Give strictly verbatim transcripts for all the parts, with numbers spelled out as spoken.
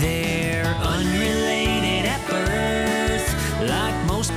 They're unrelated at birth, like most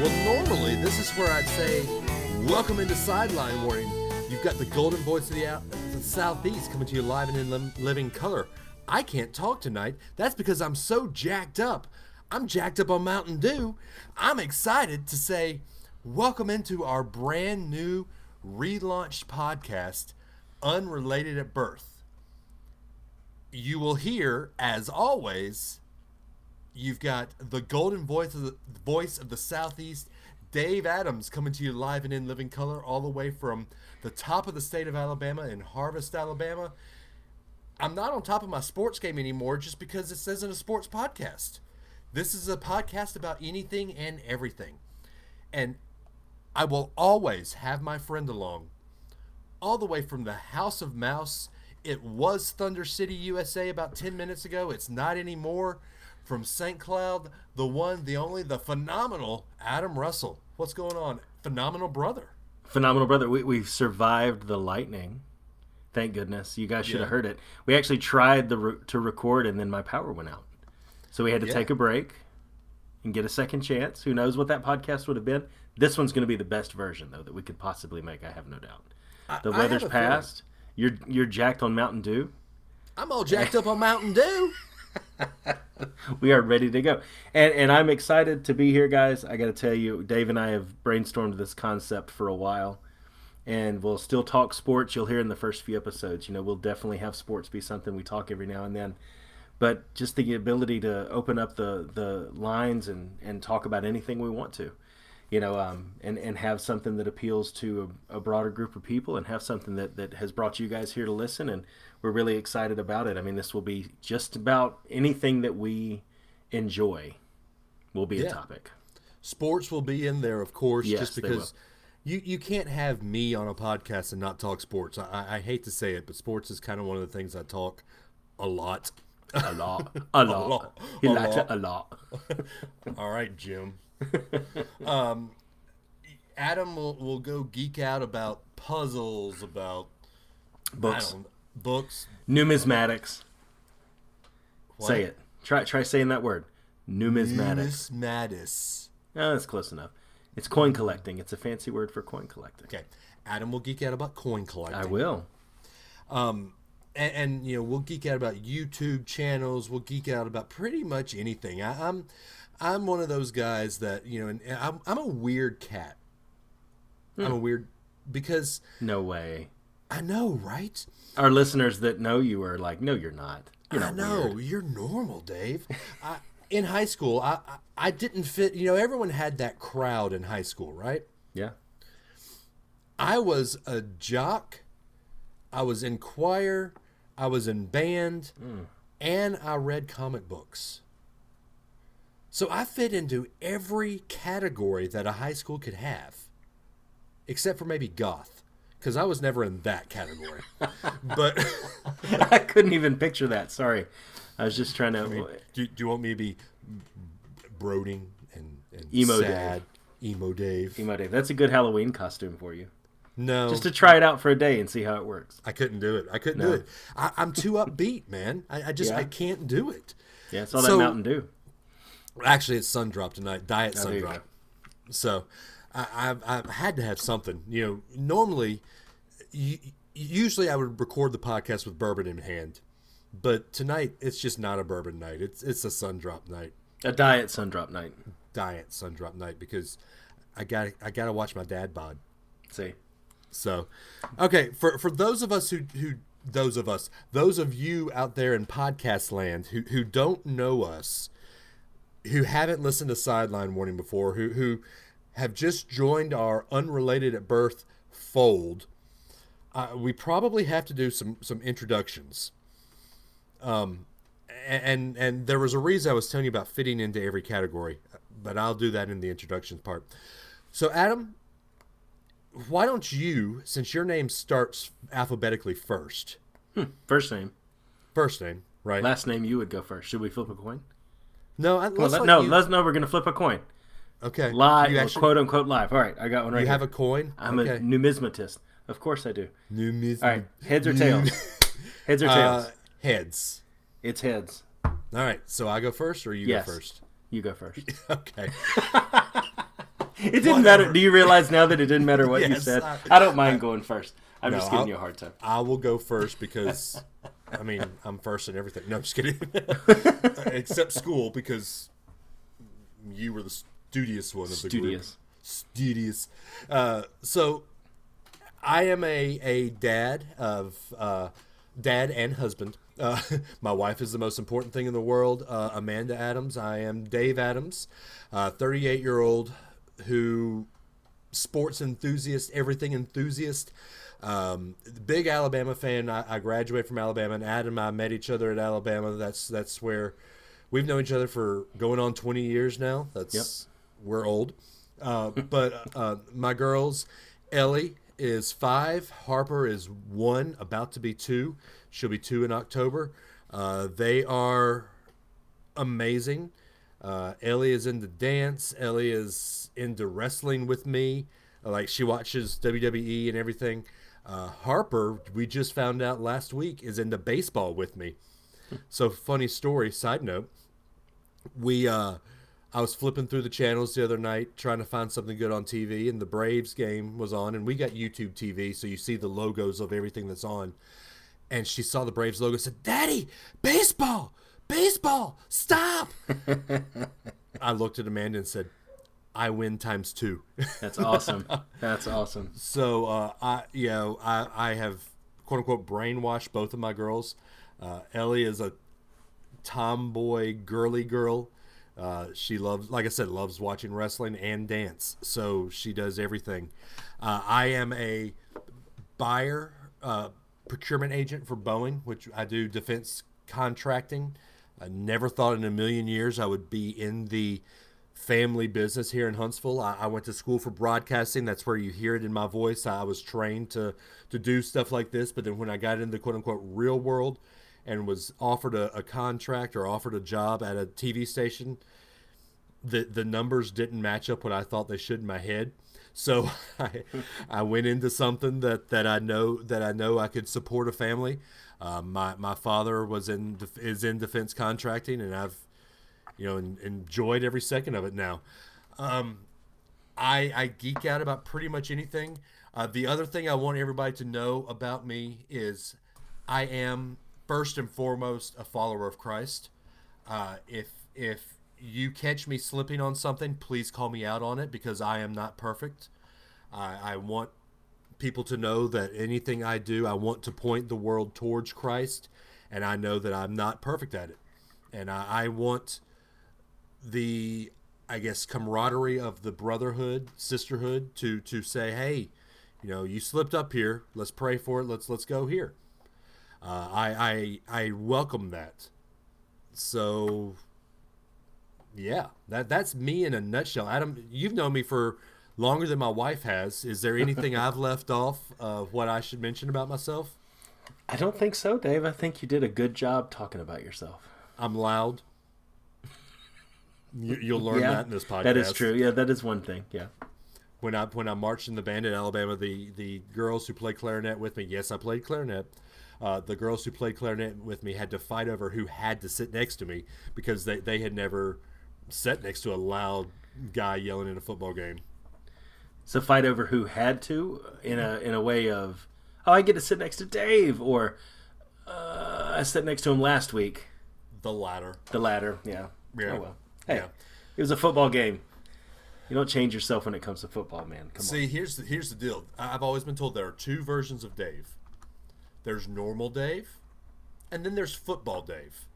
Well, normally this is where I'd say, welcome into Sideline Warning. You've got the golden voice of the, out- the Southeast coming to you live and in lim- living color. I can't talk tonight. That's because I'm so jacked up. I'm jacked up on Mountain Dew. I'm excited to say welcome into our brand new relaunched podcast, Unrelated at Birth. You will hear, as always, you've got the golden voice of the, voice of the Southeast, Dave Adams, coming to you live and in living color, all the way from the top of the state of Alabama in Harvest, Alabama. I'm not on top of my sports game anymore just because this isn't a sports podcast. This is a podcast about anything and everything. And I will always have my friend along, all the way from the House of Mouse. It was Thunder City, U S A about ten minutes ago. It's not anymore. From Saint Cloud, the one, the only, the phenomenal Adam Russell. What's going on? Phenomenal brother. Phenomenal brother. We, we've survived the lightning. Thank goodness. You guys should yeah. have heard it. We actually tried the re- to record, and then my power went out. So we had to yeah. take a break and get a second chance. Who knows what that podcast would have been? This one's going to be the best version, though, that we could possibly make, I have no doubt. I, the weather's passed. You're, you're jacked on Mountain Dew. I'm all jacked up on Mountain Dew. We are ready to go. And, and I'm excited to be here, guys. I got to tell you, Dave and I have brainstormed this concept for a while. And we'll still talk sports. You'll hear in the first few episodes, you know, we'll definitely have sports be something we talk every now and then. But just the ability to open up the, the lines and, and talk about anything we want to, you know, um, and, and have something that appeals to a, a broader group of people, and have something that, that has brought you guys here to listen. And we're really excited about it. I mean, this will be just about anything that we enjoy will be yeah. a topic. Sports will be in there, of course, yes, just because... You you can't have me on a podcast and not talk sports. I, I hate to say it, but sports is kind of one of the things I talk a lot. A lot. A lot. a lot. He a likes lot. it a lot. All right, Jim. um, Adam will, will go geek out about puzzles, about books. I don't, books. Numismatics. What? Say it. Try try saying that word. Numismatics. Numismatics. Oh, that's close enough. It's coin collecting. It's a fancy word for coin collecting. Okay. Adam will geek out about coin collecting. I will. Um, and, and, you know, we'll geek out about YouTube channels. We'll geek out about pretty much anything. I, I'm I'm one of those guys that, you know, and I'm, I'm a weird cat. Hmm. I'm a weird, because... No way. I know, right? Our listeners that know you are like, no, you're not. You're not I know. Weird. You're normal, Dave. I In high school, I, I I didn't fit. You know, everyone had that crowd in high school, right? Yeah. I was a jock. I was in choir. I was in band, mm. and I read comic books. So I fit into every category that a high school could have, except for maybe goth, because I was never in that category. But I couldn't even picture that. Sorry. I was just trying to... I mean, do, do you want me to be brooding and, and emo sad? Dave. Emo Dave. Emo Dave. That's a good Halloween costume for you. No. Just to try it out for a day and see how it works. I couldn't do it. I couldn't no. do it. I, I'm too upbeat, man. I, I just, yeah. I can't do it. Yeah, it's all so, that Mountain Dew. Actually, it's Sundrop tonight. Diet oh, Sundrop. So, I, I've, I've had to have something. You know, normally, you, usually I would record the podcast with bourbon in hand. But tonight, it's just not a bourbon night. It's it's a Sundrop night. A diet Sundrop night. Diet Sundrop night, because I got I got to watch my dad bod. See, so okay for for those of us who who those of us those of you out there in podcast land who who don't know us, who haven't listened to Sideline Warning before, who who have just joined our Unrelated at Birth fold, uh, we probably have to do some some introductions. Um, and and there was a reason I was telling you about fitting into every category, but I'll do that in the introductions part. So Adam, why don't you, since your name starts alphabetically first? Hmm, first name. First name, right? Last name, you would go first. Should we flip a coin? No, I, well, like no, you... let's know we're going to flip a coin. Okay. Live, actually... quote unquote live. All right, I got one right you here. You have a coin? I'm okay. a numismatist. Of course I do. Numism... All right, heads or tails? Heads or tails? Uh, heads. It's heads. All right, so I go first or you yes. go first? You go first. Okay. It didn't Whatever. matter. Do you realize now that it didn't matter what yes, you said? I, I don't mind I, going first. I'm no, just giving I'll, you a hard time. I will go first because, I mean, I'm first in everything. No, I'm just kidding. Except school, because you were the studious one of the group. Studious. Uh, so I am a, a dad of uh, dad and husband. Uh, my wife is the most important thing in the world. Uh, Amanda Adams. I am Dave Adams, uh, thirty-eight-year-old who sports enthusiast, everything enthusiast, um, big Alabama fan. I, I graduated from Alabama, and Adam and I met each other at Alabama. That's that's where we've known each other for going on twenty years now. That's yep. We're old. Uh, but uh, my girls, Ellie is five, Harper is one, about to be two. She'll be two in October. Uh, they are amazing. Uh, Ellie is into dance. Ellie is into wrestling with me. Like, she watches W W E and everything. Uh, Harper, we just found out last week, is into baseball with me. So, funny story, side note. We, uh, I was flipping through the channels the other night trying to find something good on T V, and the Braves game was on, and we got YouTube T V, so you see the logos of everything that's on. And she saw the Braves logo and said, "Daddy, baseball! Baseball! Stop!" I looked at Amanda and said, "I win times two." That's awesome. That's awesome. So, uh, I, you know, I, I have quote unquote brainwashed both of my girls. Uh, Ellie is a tomboy, girly girl. Uh, she loves, like I said, loves watching wrestling and dance. So she does everything. Uh, I am a buyer, uh, procurement agent for Boeing, which I do defense contracting. I never thought in a million years I would be in the family business here in Huntsville. I, I went to school for broadcasting. That's where you hear it in my voice. I was trained to, to do stuff like this. But then when I got into the quote-unquote real world and was offered a, a contract or offered a job at a T V station, the, the numbers didn't match up what I thought they should in my head. So I, I went into something that, that I know that I know I could support a family. Uh, my my father was in is in defense contracting, and I've you know en, enjoyed every second of it now. Um, I I geek out about pretty much anything. Uh, the other thing I want everybody to know about me is I am first and foremost a follower of Christ. Uh, if if you catch me slipping on something, please call me out on it, because I am not perfect. I, I want people to know that anything I do, I want to point the world towards Christ, and I know that I'm not perfect at it. And I, I want the, I guess, camaraderie of the brotherhood, sisterhood to, to say, hey, you know, you slipped up here. Let's pray for it. Let's, let's go here. Uh, I, I, I welcome that. So yeah, that that's me in a nutshell. Adam, you've known me for longer than my wife has. Is there anything I've left off of what I should mention about myself? I don't think so, Dave. I think you did a good job talking about yourself. I'm loud. You, you'll learn yeah, that in this podcast. That is true. Yeah, that is one thing. Yeah. When I when I marched in the band in Alabama, the the girls who played clarinet with me, yes, I played clarinet. Uh, the girls who played clarinet with me had to fight over who had to sit next to me, because they, they had never sat next to a loud guy yelling in a football game. It's a fight over who had to, in a in a way of, oh, I get to sit next to Dave, or uh, I sat next to him last week. The latter. The latter, yeah. Yeah. Oh, well. Hey, yeah. It was a football game. You don't change yourself when it comes to football, man. Come See, on. here's the, here's the deal. I've always been told there are two versions of Dave. There's normal Dave, and then there's football Dave.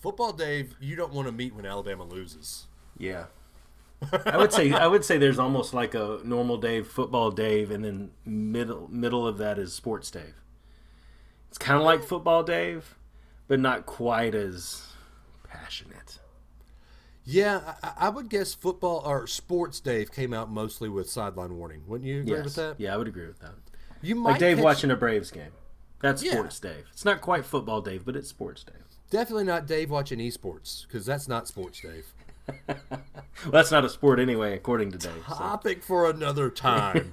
Football Dave, you don't want to meet when Alabama loses. Yeah. I would say I would say there's almost like a normal Dave, football Dave, and then middle middle of that is sports Dave. It's kind of like football Dave, but not quite as passionate. Yeah, I, I would guess football or sports Dave came out mostly with Sideline Warning. Wouldn't you agree yes. with that? Yeah, I would agree with that. You might like Dave catch... watching a Braves game. That's yeah. sports Dave. It's not quite football Dave, but it's sports Dave. Definitely not Dave watching esports, because that's not sports Dave. Well, that's not a sport anyway, according to Dave. Topic so. for another time.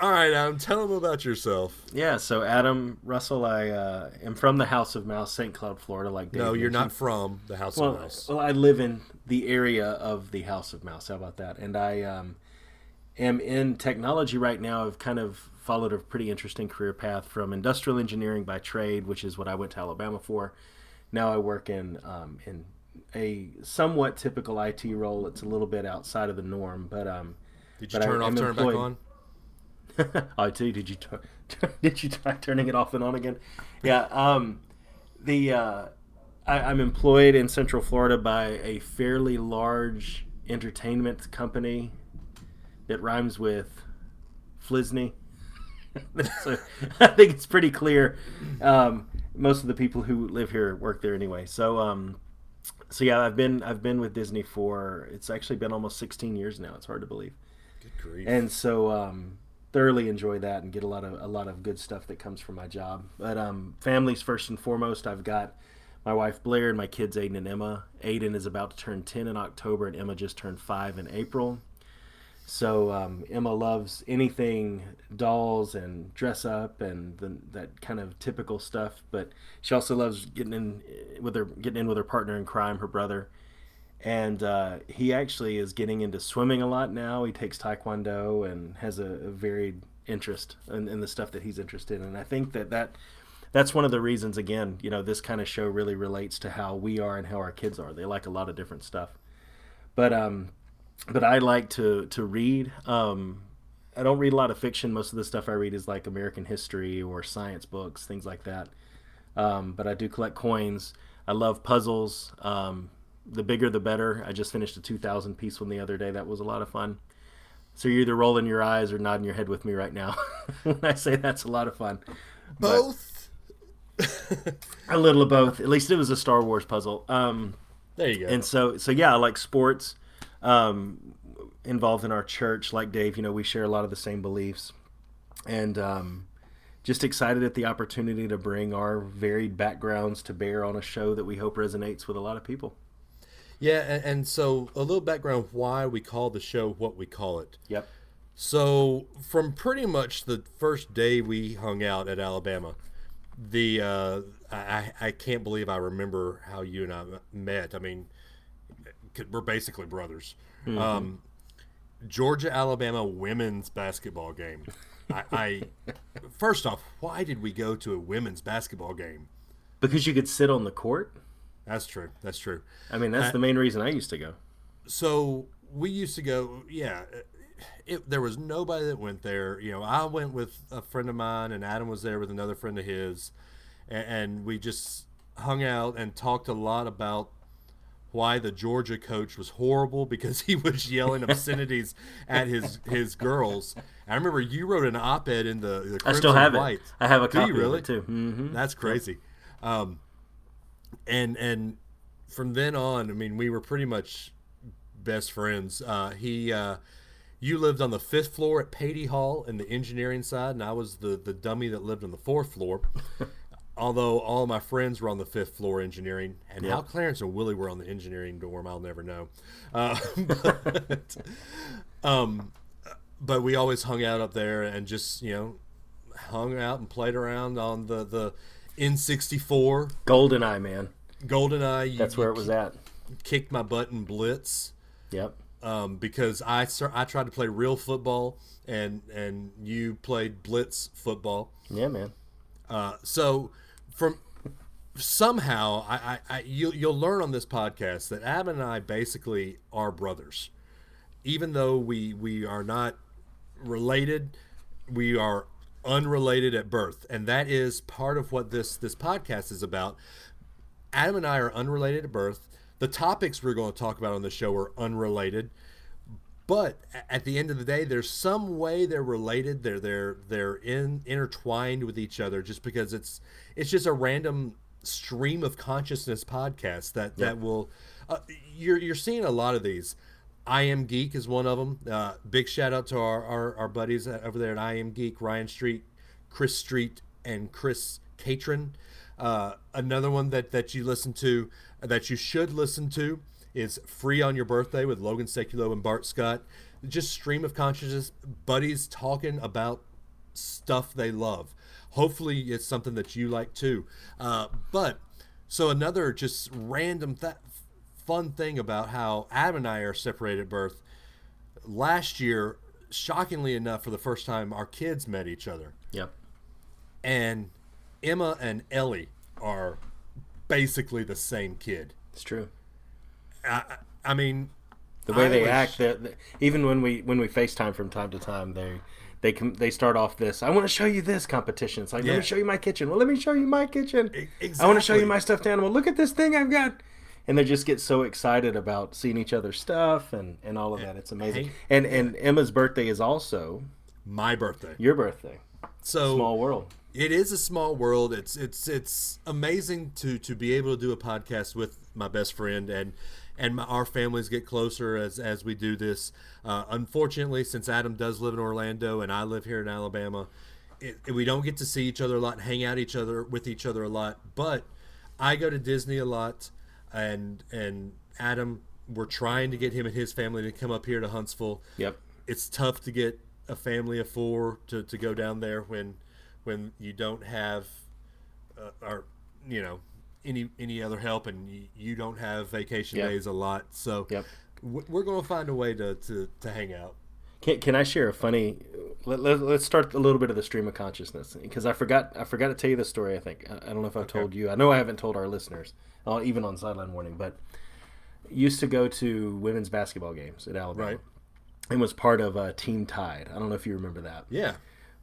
All right, Adam, tell them about yourself. Yeah, so Adam Russell, I uh, am from the House of Mouse, Saint Cloud, Florida. Like Dave no, mentioned. You're not from the House well, of Mouse. Well, I live in the area of the House of Mouse. How about that? And I um, am in technology right now. I've kind of followed a pretty interesting career path from industrial engineering by trade, which is what I went to Alabama for. Now I work in um, in. a somewhat typical I T role. It's a little bit outside of the norm, but um. Did you but turn I, off, turn employed... back on? I tell you, did you t- did you try turning it off and on again? Yeah. Um, the uh, I, I'm employed in Central Florida by a fairly large entertainment company that rhymes with Flisney. So I think it's pretty clear. Um, most of the people who live here work there anyway. So um. So yeah, I've been I've been with Disney for it's actually been almost sixteen years now. It's hard to believe. Good grief! And so um, thoroughly enjoy that and get a lot of a lot of good stuff that comes from my job. But um, families first and foremost. I've got my wife Blair and my kids Aiden and Emma. Aiden is about to turn ten in October, and Emma just turned five in April. So um, Emma loves anything dolls and dress up and the, that kind of typical stuff, but she also loves getting in with her getting in with her partner in crime, her brother, and uh, he actually is getting into swimming a lot now. He takes taekwondo and has a, a varied interest in, in the stuff that he's interested in. And I think that, that that's one of the reasons, again, you know, this kind of show really relates to how we are and how our kids are. They like a lot of different stuff, but um. But I like to, to read. Um, I don't read a lot of fiction. Most of the stuff I read is like American history or science books, things like that. Um, but I do collect coins. I love puzzles. Um, the bigger, the better. I just finished a two thousand piece one the other day. That was a lot of fun. So you're either rolling your eyes or nodding your head with me right now when I say that's a lot of fun. Both? A little of both. At least it was a Star Wars puzzle. Um, there you go. And so, so yeah, I like sports. Um, involved in our church, like Dave, you know, we share a lot of the same beliefs, and um, just excited at the opportunity to bring our varied backgrounds to bear on a show that we hope resonates with a lot of people. Yeah, and, and so a little background why we call the show what we call it. Yep. So from pretty much the first day we hung out at Alabama, the uh, I, I can't believe I remember how you and I met. I mean, we're basically brothers. Mm-hmm. Um, Georgia Alabama women's basketball game. I, I first off, why did we go to a women's basketball game? Because you could sit on the court. That's true. That's true. I mean, that's I, the main reason I used to go. So we used to go. Yeah, it, there was nobody that went there. You know, I went with a friend of mine, and Adam was there with another friend of his, and, and we just hung out and talked a lot about why the Georgia coach was horrible because he was yelling obscenities at his, his girls. I remember you wrote an op-ed in the, the Crimson I still have White. It. I have a Do copy you really? Of it too. Mm-hmm. That's crazy. Yeah. Um, and and from then on, I mean, we were pretty much best friends. Uh, he, uh, you lived on the fifth floor at Patey Hall in the engineering side, and I was the the dummy that lived on the fourth floor. Although all my friends were on the fifth floor engineering, and yep. how Clarence and Willie were on the engineering dorm, I'll never know. Uh, but, um, but we always hung out up there and just, you know, hung out and played around on the, the N sixty-four. GoldenEye, man. GoldenEye. That's where it was at. Kicked my butt in Blitz. Yep. Um, because I I tried to play real football, and, and you played Blitz football. Yeah, man. Uh, so from somehow I, I, I you, you'll learn on this podcast that Adam and I basically are brothers. even though we we are not related, we are unrelated at birth, and that is part of what this this podcast is about. Adam and I are unrelated at birth. The topics we're going to talk about on the show are unrelated, but at the end of the day, there's some way they're related. They're they're they're in, intertwined with each other, just because it's it's just a random stream of consciousness podcast that that yep. will. Uh, you're you're seeing a lot of these. I Am Geek is one of them. Uh, big shout out to our, our, our buddies over there at I Am Geek, Ryan Street, Chris Street, and Chris Catron. Uh, another one that, that you listen to, that you should listen to, is Free on Your Birthday with Logan Sekulow and Bart Scott. Just stream of consciousness, buddies talking about stuff they love. Hopefully it's something that you like too. Uh, but, so another just random thing. Fun thing about how Adam and I are separated at birth. Last year, shockingly enough, for the first time, our kids met each other. Yep. And Emma and Ellie are basically the same kid. It's true. I, I mean, the way I they wish... act, that even when we when we FaceTime from time to time, they they can they start off this. I want to show you this competition. It's like, yeah. Let me show you my kitchen. Well, let me show you my kitchen. Exactly. I want to show you my stuffed animal. Look at this thing I've got. And they just get so excited about seeing each other's stuff and, and all of that. It's amazing. And and Emma's birthday is also my birthday. Your birthday. So small world. It is a small world. It's it's it's amazing to, to be able to do a podcast with my best friend, and and my, our families get closer as as we do this. Uh, unfortunately, since Adam does live in Orlando and I live here in Alabama, it, we don't get to see each other a lot, and hang out each other with each other a lot. But I go to Disney a lot. And and Adam, we're trying to get him and his family to come up here to Huntsville. Yep. It's tough to get a family of four to, to go down there when when you don't have uh, or you know any any other help, and you, you don't have vacation yep. days a lot. So yep. we're going to find a way to, to, to hang out. Can can I share a funny? Let, let, let's start a little bit of the stream of consciousness, because I forgot I forgot to tell you this story. I think I, I don't know if I've okay. told you. I know I haven't told our listeners. Uh, even on Sideline Warning, but used to go to women's basketball games at Alabama, right. and was part of uh, Team Tide. I don't know if you remember that. Yeah,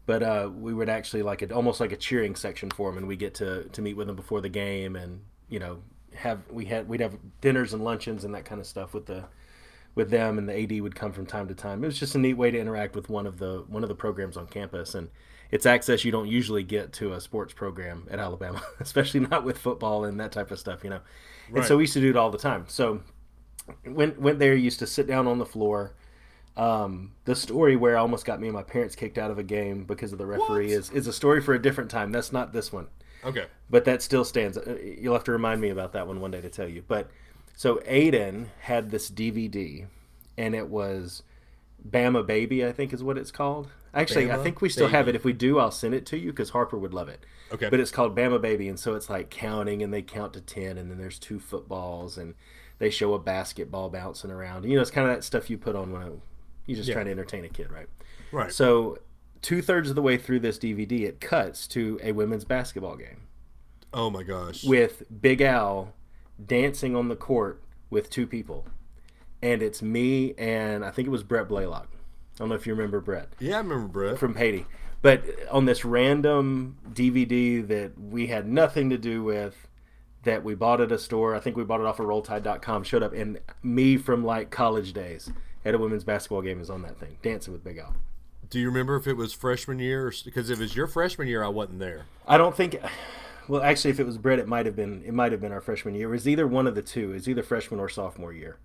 but uh, we would actually like a, almost like a cheering section for them, and we get to to meet with them before the game, and you know have we had we'd have dinners and luncheons and that kind of stuff with the with them, and the A D would come from time to time. It was just a neat way to interact with one of the one of the programs on campus, and it's access you don't usually get to a sports program at Alabama, especially not with football and that type of stuff, you know. Right. And so we used to do it all the time. So went went there, used to sit down on the floor. Um, the story where I almost got me and my parents kicked out of a game because of the referee what? is is a story for a different time. That's not this one. Okay. But that still stands. You'll have to remind me about that one one day to tell you. But so Aiden had this D V D, and it was Bama Baby, I think is what it's called. Actually, Bama I think we still Baby. have it. If we do, I'll send it to you because Harper would love it. Okay. But it's called Bama Baby, and so it's like counting, and they count to ten, and then there's two footballs, and they show a basketball bouncing around. You know, it's kind of that stuff you put on when I, you're just yeah. trying to entertain a kid, right? Right. So two-thirds of the way through this D V D, it cuts to a women's basketball game. Oh, my gosh. With Big Al dancing on the court with two people. And it's me and I think it was Brett Blaylock. I don't know if you remember Brett. Yeah, I remember Brett. From Haiti. But on this random D V D that we had nothing to do with, that we bought at a store. I think we bought it off of roll tide dot com. Showed up, and me from like college days at a women's basketball game is on that thing, dancing with Big Al. Do you remember if it was freshman year? Because if it was your freshman year, I wasn't there. I don't think... Well, actually, if it was Brett, it might have been It might have been our freshman year. It was either one of the two. It was either freshman or sophomore year.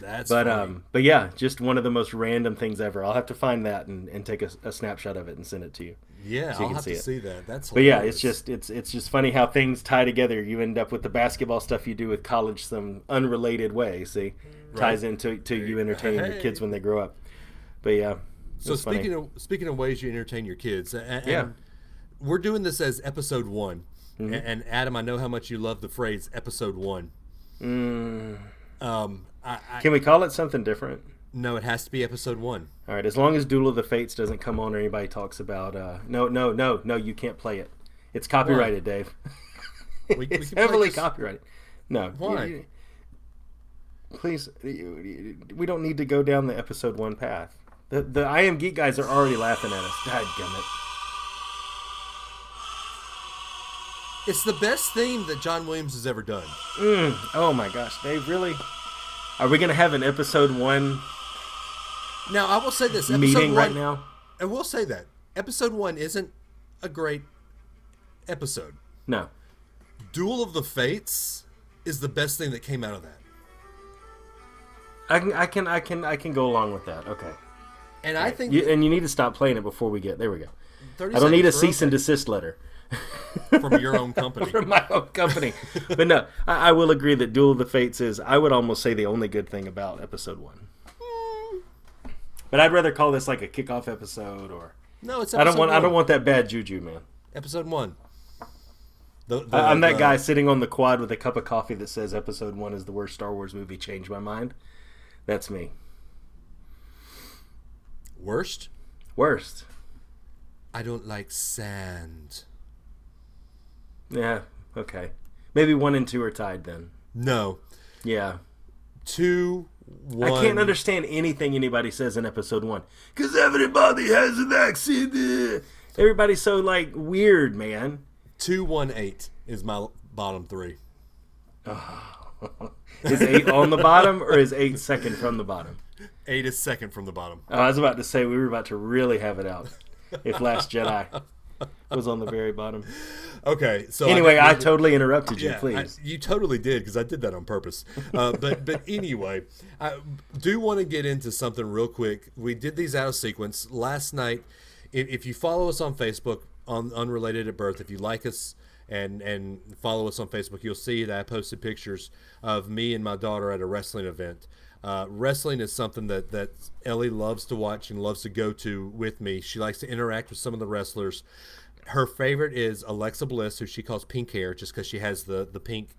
That's but funny. um but yeah, just one of the most random things ever. I'll have to find that and, and take a, a snapshot of it and send it to you. Yeah, so you I'll can have see to it. see that. That's but hilarious. yeah, it's just it's it's just funny how things tie together. You end up with the basketball stuff you do with college some unrelated way. See, right. ties into to you entertaining hey. your kids when they grow up. But yeah, so speaking funny. of speaking of ways you entertain your kids, and, yeah, and we're doing this as episode one. Mm-hmm. And Adam, I know how much you love the phrase episode one. Mm. Um. I, I, Can we call it something different? No, it has to be episode one. All right, as long as Duel of the Fates doesn't come on or anybody talks about... Uh, no, no, no, no, you can't play it. It's copyrighted, Why? Dave. We, it's we can heavily play this... copyrighted. No. Why? You, Please, we don't need to go down the episode one path. The the I Am Geek guys are already laughing at us. Dadgummit. It's the best theme that John Williams has ever done. Mm, oh my gosh, Dave, really? Are we going to have an episode one Now, I will say this. Episode meeting one, right now? I will say that. Episode one isn't a great episode. No. Duel of the Fates is the best thing that came out of that. I can, I can, I can, I can go along with that. Okay. And I think... You, and you need to stop playing it before we get... There we go. I don't need a cease and desist letter. From your own company. From my own company. But no, I, I will agree that Duel of the Fates is, I would almost say, the only good thing about episode one. Mm. But I'd rather call this like a kickoff episode or... No, it's episode I don't want. One. I don't want that bad juju, man. Episode one. The, the, I'm that the, guy sitting on the quad with a cup of coffee that says episode one is the worst Star Wars movie, changed my mind. That's me. Worst? Worst. I don't like sand. Yeah, okay. Maybe one and two are tied then. No. Yeah. Two, one. I can't understand anything anybody says in episode one. Because everybody has an accent. Everybody's so, like, weird, man. Two, one, eight is my bottom three. Oh. Is eight on the bottom or is eight second from the bottom? Eight is second from the bottom. Oh, I was about to say we were about to really have it out if Last Jedi was on the very bottom. Okay. So anyway, I, I totally interrupted you. Yeah, please, I, you totally did because I did that on purpose. Uh, but but anyway, I do want to get into something real quick. We did these out of sequence last night. If, if you follow us on Facebook on Unrelated at Birth, if you like us and and follow us on Facebook, you'll see that I posted pictures of me and my daughter at a wrestling event. Uh, wrestling is something that, that Ellie loves to watch and loves to go to with me. She likes to interact with some of the wrestlers. Her favorite is Alexa Bliss, who she calls Pink Hair, just because she has the, the pink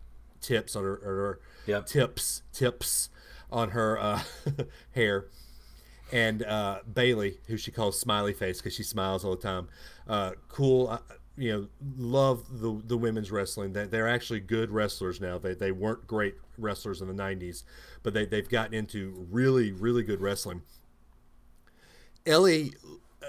tips on her, her yep. tips tips on her uh, hair, and uh, Bailey, who she calls Smiley Face, because she smiles all the time. Uh, cool, uh, you know, love the the women's wrestling. They they're actually good wrestlers now. They they weren't great wrestlers in the nineties, but they they've gotten into really really good wrestling. Ellie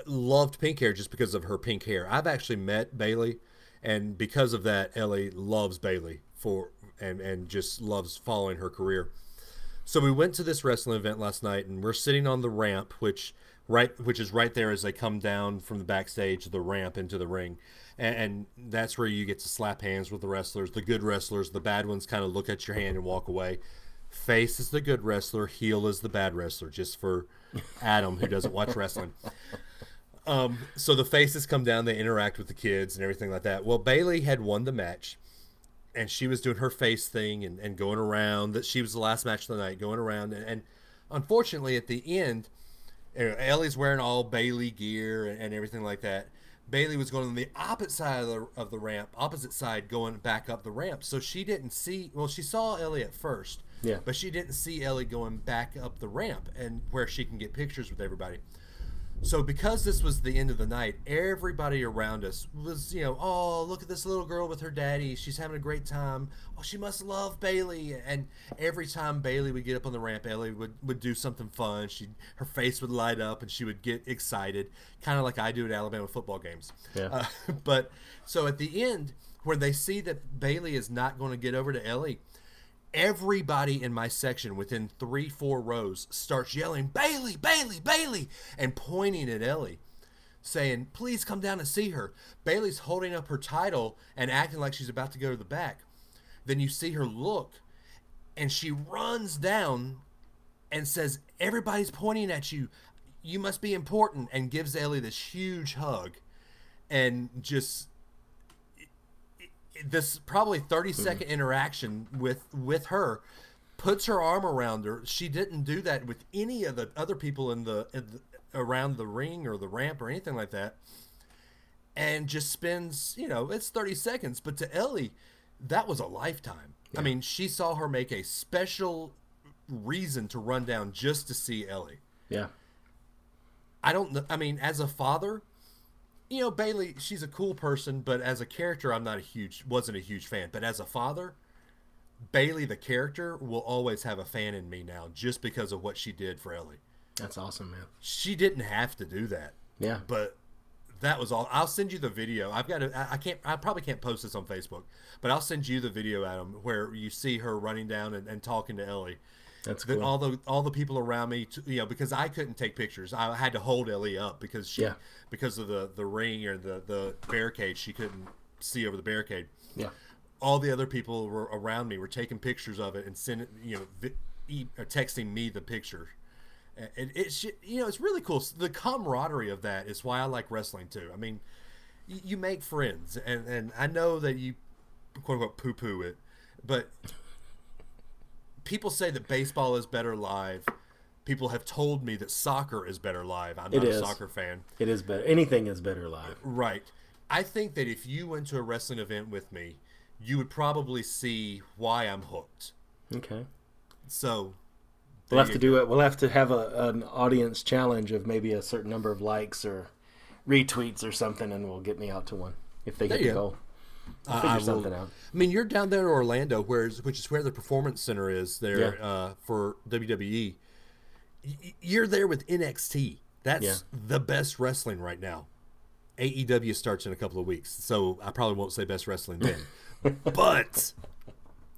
loved Pink Hair just because of her pink hair. I've actually met Bailey, and because of that, Ellie loves Bailey for and and just loves following her career. So we went to this wrestling event last night, and we're sitting on the ramp, which right which is right there as they come down from the backstage, the ramp into the ring, and, and that's where you get to slap hands with the wrestlers, the good wrestlers. The bad ones kind of look at your hand and walk away. Face is the good wrestler, heel is the bad wrestler, just for Adam who doesn't watch wrestling. Um, so the faces come down, they interact with the kids and everything like that. Well, Bailey had won the match, and she was doing her face thing and, and going around. That she was the last match of the night, going around. And, and unfortunately, at the end, Ellie's wearing all Bailey gear and, and everything like that. Bailey was going on the opposite side of the, of the ramp, opposite side, going back up the ramp. So she didn't see – well, she saw Ellie at first, yeah, but she didn't see Ellie going back up the ramp and where she can get pictures with everybody. So because this was the end of the night, everybody around us was, you know, oh, look at this little girl with her daddy. She's having a great time. Oh, she must love Bailey. And every time Bailey would get up on the ramp, Ellie would, would do something fun. She, her face would light up, and she would get excited, kind of like I do at Alabama football games. Yeah. Uh, but so at the end, where they see that Bailey is not going to get over to Ellie, everybody in my section within three, four rows starts yelling, Bailey, Bailey, Bailey, and pointing at Ellie, saying, please come down and see her. Bailey's holding up her title and acting like she's about to go to the back. Then you see her look, and she runs down and says, everybody's pointing at you. You must be important, and gives Ellie this huge hug and just... This probably thirty second interaction with with her puts her arm around her. She didn't do that with any of the other people in the, in the around the ring or the ramp or anything like that, and just spends, you know, it's thirty seconds, but to Ellie that was a lifetime. Yeah. I mean, she saw her make a special reason to run down just to see Ellie. Yeah. I don't I mean, as a father, you know, Bailey, she's a cool person, but as a character, I'm not a huge, wasn't a huge fan. But as a father, Bailey, the character, will always have a fan in me now just because of what she did for Ellie. That's awesome, man. She didn't have to do that. Yeah. But that was all. I'll send you the video. I've got to, I can't, I probably can't post this on Facebook, but I'll send you the video, Adam, where you see her running down and, and talking to Ellie. That's cool. Then all the all the people around me, you know, because I couldn't take pictures. I had to hold Ellie up because she, yeah. because of the, the ring or the, the barricade, she couldn't see over the barricade. Yeah. All the other people were around me were taking pictures of it and sending, you know, vi- e- or texting me the picture. And it's, you know, it's really cool. The camaraderie of that is why I like wrestling too. I mean, you, you make friends, and, and I know that you quote unquote poo poo it, but people say that baseball is better live. People have told me that soccer is better live. I'm not a soccer fan. It is better. Anything is better live. Right. I think that if you went to a wrestling event with me, you would probably see why I'm hooked. Okay. So we'll have to do it. We'll have to have a, an audience challenge of maybe a certain number of likes or retweets or something, and we'll get me out to one if they get the goal. We'll figure uh, something out. I mean, you're down there in Orlando, where which is where the Performance Center is there yeah. uh, for W W E. You're there with N X T. That's yeah. the best wrestling right now. A E W starts in a couple of weeks, so I probably won't say best wrestling then. But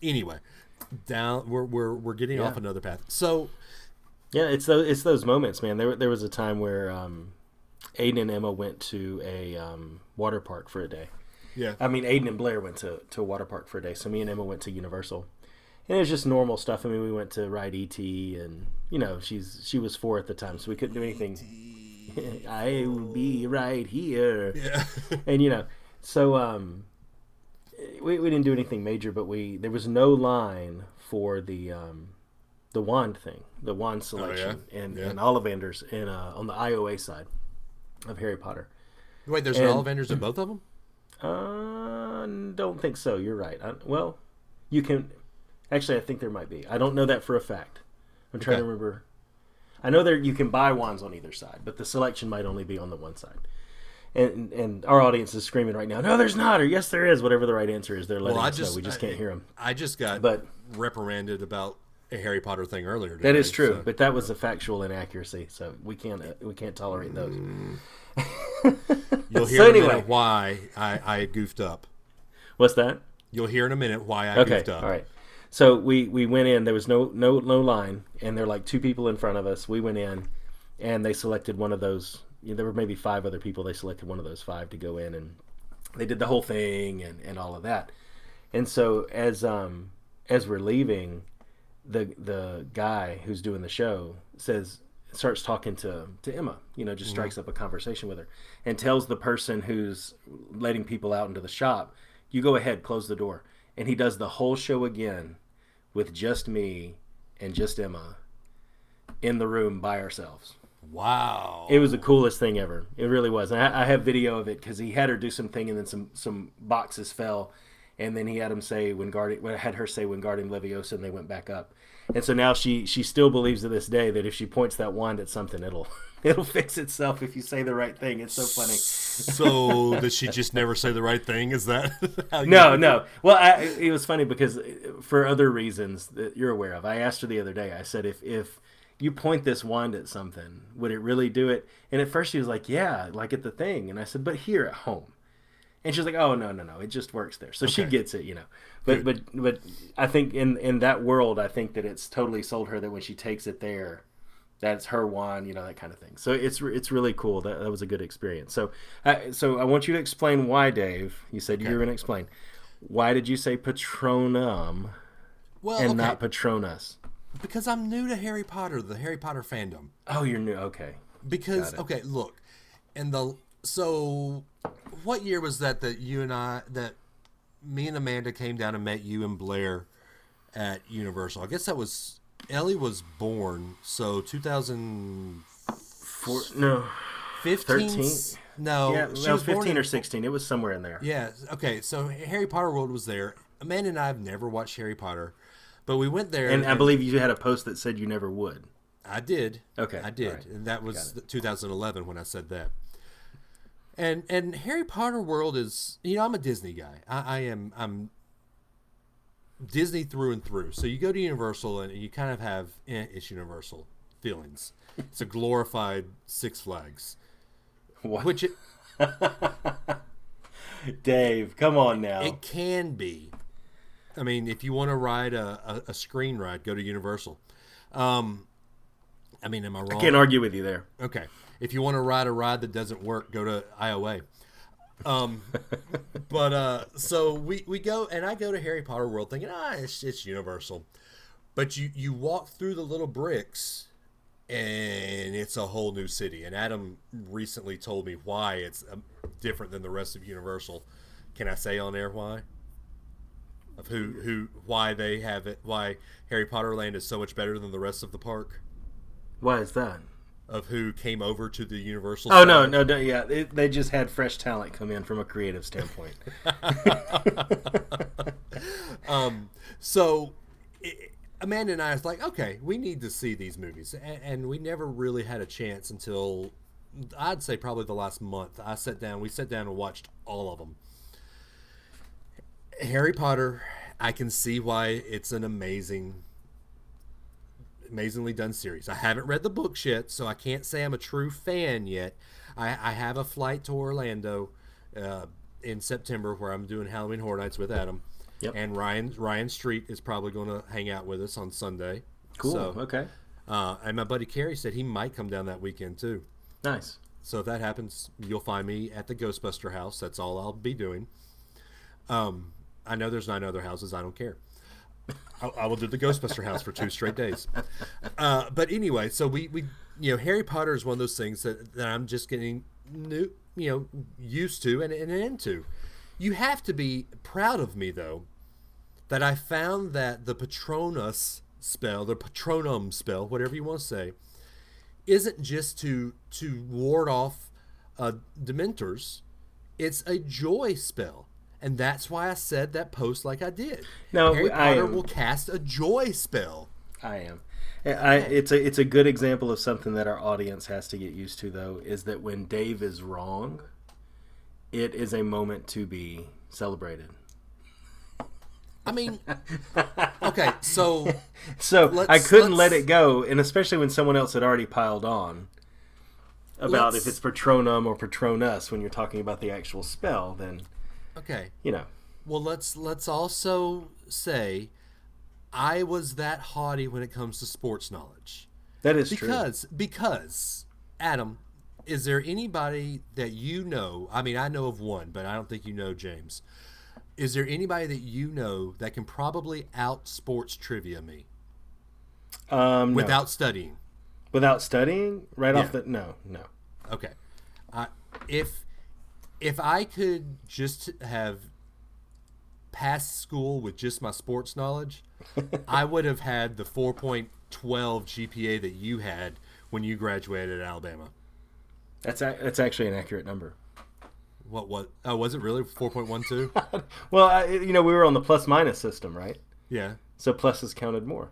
anyway. Down, we're we're we're getting yeah. off another path. So, yeah, it's those it's those moments, man. There there was a time where um, Aiden and Emma went to a um, water park for a day. Yeah, I mean Aiden and Blair went to to a water park for a day. So me and Emma went to Universal, and it was just normal stuff. I mean, we went to ride E T, and you know, she's she was four at the time, so we couldn't do anything. I will be right here. Yeah, and you know, so um. We we didn't do anything major, but we there was no line for the um, the wand thing, the wand selection, oh, yeah? and yeah. and Ollivander's in uh, on the I O A side of Harry Potter. Wait, there's and, an Ollivander's in both of them? Uh, don't think so. You're right. I, well, you can actually. I think there might be. I don't know that for a fact. I'm trying okay. to remember. I know there you can buy wands on either side, but the selection might only be on the one side. And and our audience is screaming right now, no, there's not, or yes, there is, whatever the right answer is. They're letting well, us just, know. We just can't I, hear them. I just got but, reprimanded about a Harry Potter thing earlier. That I? is true, so, but that was a factual inaccuracy, so we can't uh, we can't tolerate those. You'll hear so in anyway. a minute why I, I goofed up. What's that? You'll hear in a minute why I okay, goofed up. All right. So we, we went in. There was no, no, no line, and there were like two people in front of us. We went in, and they selected one of those. There were maybe five other people. They selected one of those five to go in, and they did the whole thing and, and all of that. And so as um as we're leaving, the the guy who's doing the show says starts talking to, to Emma, you know, just strikes up a conversation with her and tells the person who's letting people out into the shop, you go ahead, close the door. And he does the whole show again with just me and just Emma in the room by ourselves. Wow. It was the coolest thing ever. It really was. And I, I have video of it because he had her do something and then some, some boxes fell. And then he had him say, when guarding, well, had her say, when guarding Leviosa, and they went back up. And so now she, she still believes to this day that if she points that wand at something, it'll it'll fix itself if you say the right thing. It's so funny. So does she just never say the right thing? Is that how you No, no. It? Well, I, it was funny because for other reasons that you're aware of, I asked her the other day, I said, if if you point this wand at something, would it really do it? And at first she was like, yeah, like at the thing. And I said, but here at home. And she was like, oh, no, no, no, it just works there. So okay. she gets it, you know. But Good. but but I think in, in that world, I think that it's totally sold her that when she takes it there, that's her wand, you know, that kind of thing. So it's it's really cool. That that was a good experience. So I, so I want you to explain why, Dave. You said okay. you were going to explain. Why did you say Patronum well, and okay. not Patronus? Because I'm new to Harry Potter, the Harry Potter fandom. Oh, you're new. Okay. Because, okay, look. And the, so what year was that that you and I, that me and Amanda came down and met you and Blair at Universal? I guess that was, Ellie was born. So two thousand four No. fifteen? No. Yeah, she was fifteen in, or sixteen. It was somewhere in there. Yeah. Okay. So Harry Potter World was there. Amanda and I have never watched Harry Potter. But we went there. And, and I believe you had a post that said you never would. I did. Okay. I did. Right. And that was twenty eleven when I said that. And and Harry Potter World is, you know, I'm a Disney guy. I, I am, I'm Disney through and through. So you go to Universal and you kind of have eh, it's Universal feelings. It's a glorified Six Flags. What? Which it, Dave, come on now. It can be. I mean, if you want to ride a, a, a screen ride, go to Universal. Um, I mean, am I wrong? I can't argue with you there. Okay. If you want to ride a ride that doesn't work, go to I O A. Um, but uh, so we, we go, and I go to Harry Potter World thinking, ah, it's, it's Universal. But you, you walk through the little bricks, and it's a whole new city. And Adam recently told me why it's different than the rest of Universal. Can I say on air why? Of who, who, why they have it, why Harry Potter Land is so much better than the rest of the park. Why is that? Of who came over to the Universal. Oh, no, no, no, yeah. It, they just had fresh talent come in from a creative standpoint. um, so it, Amanda and I was like, okay, we need to see these movies. And, and we never really had a chance until, I'd say probably the last month. I sat down, we sat down and watched all of them. Harry Potter, I can see why it's an amazing, amazingly done series. I haven't read the books yet, so I can't say I'm a true fan yet. I, I have a flight to Orlando uh, in September where I'm doing Halloween Horror Nights with Adam. Yep. And Ryan Ryan Street is probably going to hang out with us on Sunday. Cool, so, okay. Uh, and my buddy Carrie said he might come down that weekend too. Nice. So if that happens, you'll find me at the Ghostbuster house. That's all I'll be doing. Um. I know there's nine other houses. I don't care. I, I will do the Ghostbuster house for two straight days. Uh, but anyway, so we, we, you know, Harry Potter is one of those things that, that I'm just getting new, you know, used to and, and into. You have to be proud of me, though, that I found that the Patronus spell, the Patronum spell, whatever you want to say, isn't just to, to ward off uh, Dementors. It's a joy spell. And that's why I said that post like I did. No, Harry Potter will cast a joy spell. I am. I, it's a it's a good example of something that our audience has to get used to, though, is that when Dave is wrong, it is a moment to be celebrated. I mean, okay, so so I couldn't let it go, and especially when someone else had already piled on about if it's Patronum or Patronus when you're talking about the actual spell, then. Okay. You know. Well, let's let's also say I was that haughty when it comes to sports knowledge. That is true. Because because Adam, is there anybody that you know? I mean, I know of one, but I don't think you know James. Is there anybody that you know that can probably out sports trivia me? Um without no. studying. Without studying? Right yeah. off the no, no. Okay. Uh, if If I could just have passed school with just my sports knowledge, I would have had the four point one two G P A that you had when you graduated at Alabama. That's a, that's actually an accurate number. What was? Oh, was it really four point one two? Well, I, you know, we were on the plus minus system, right? Yeah. So pluses counted more.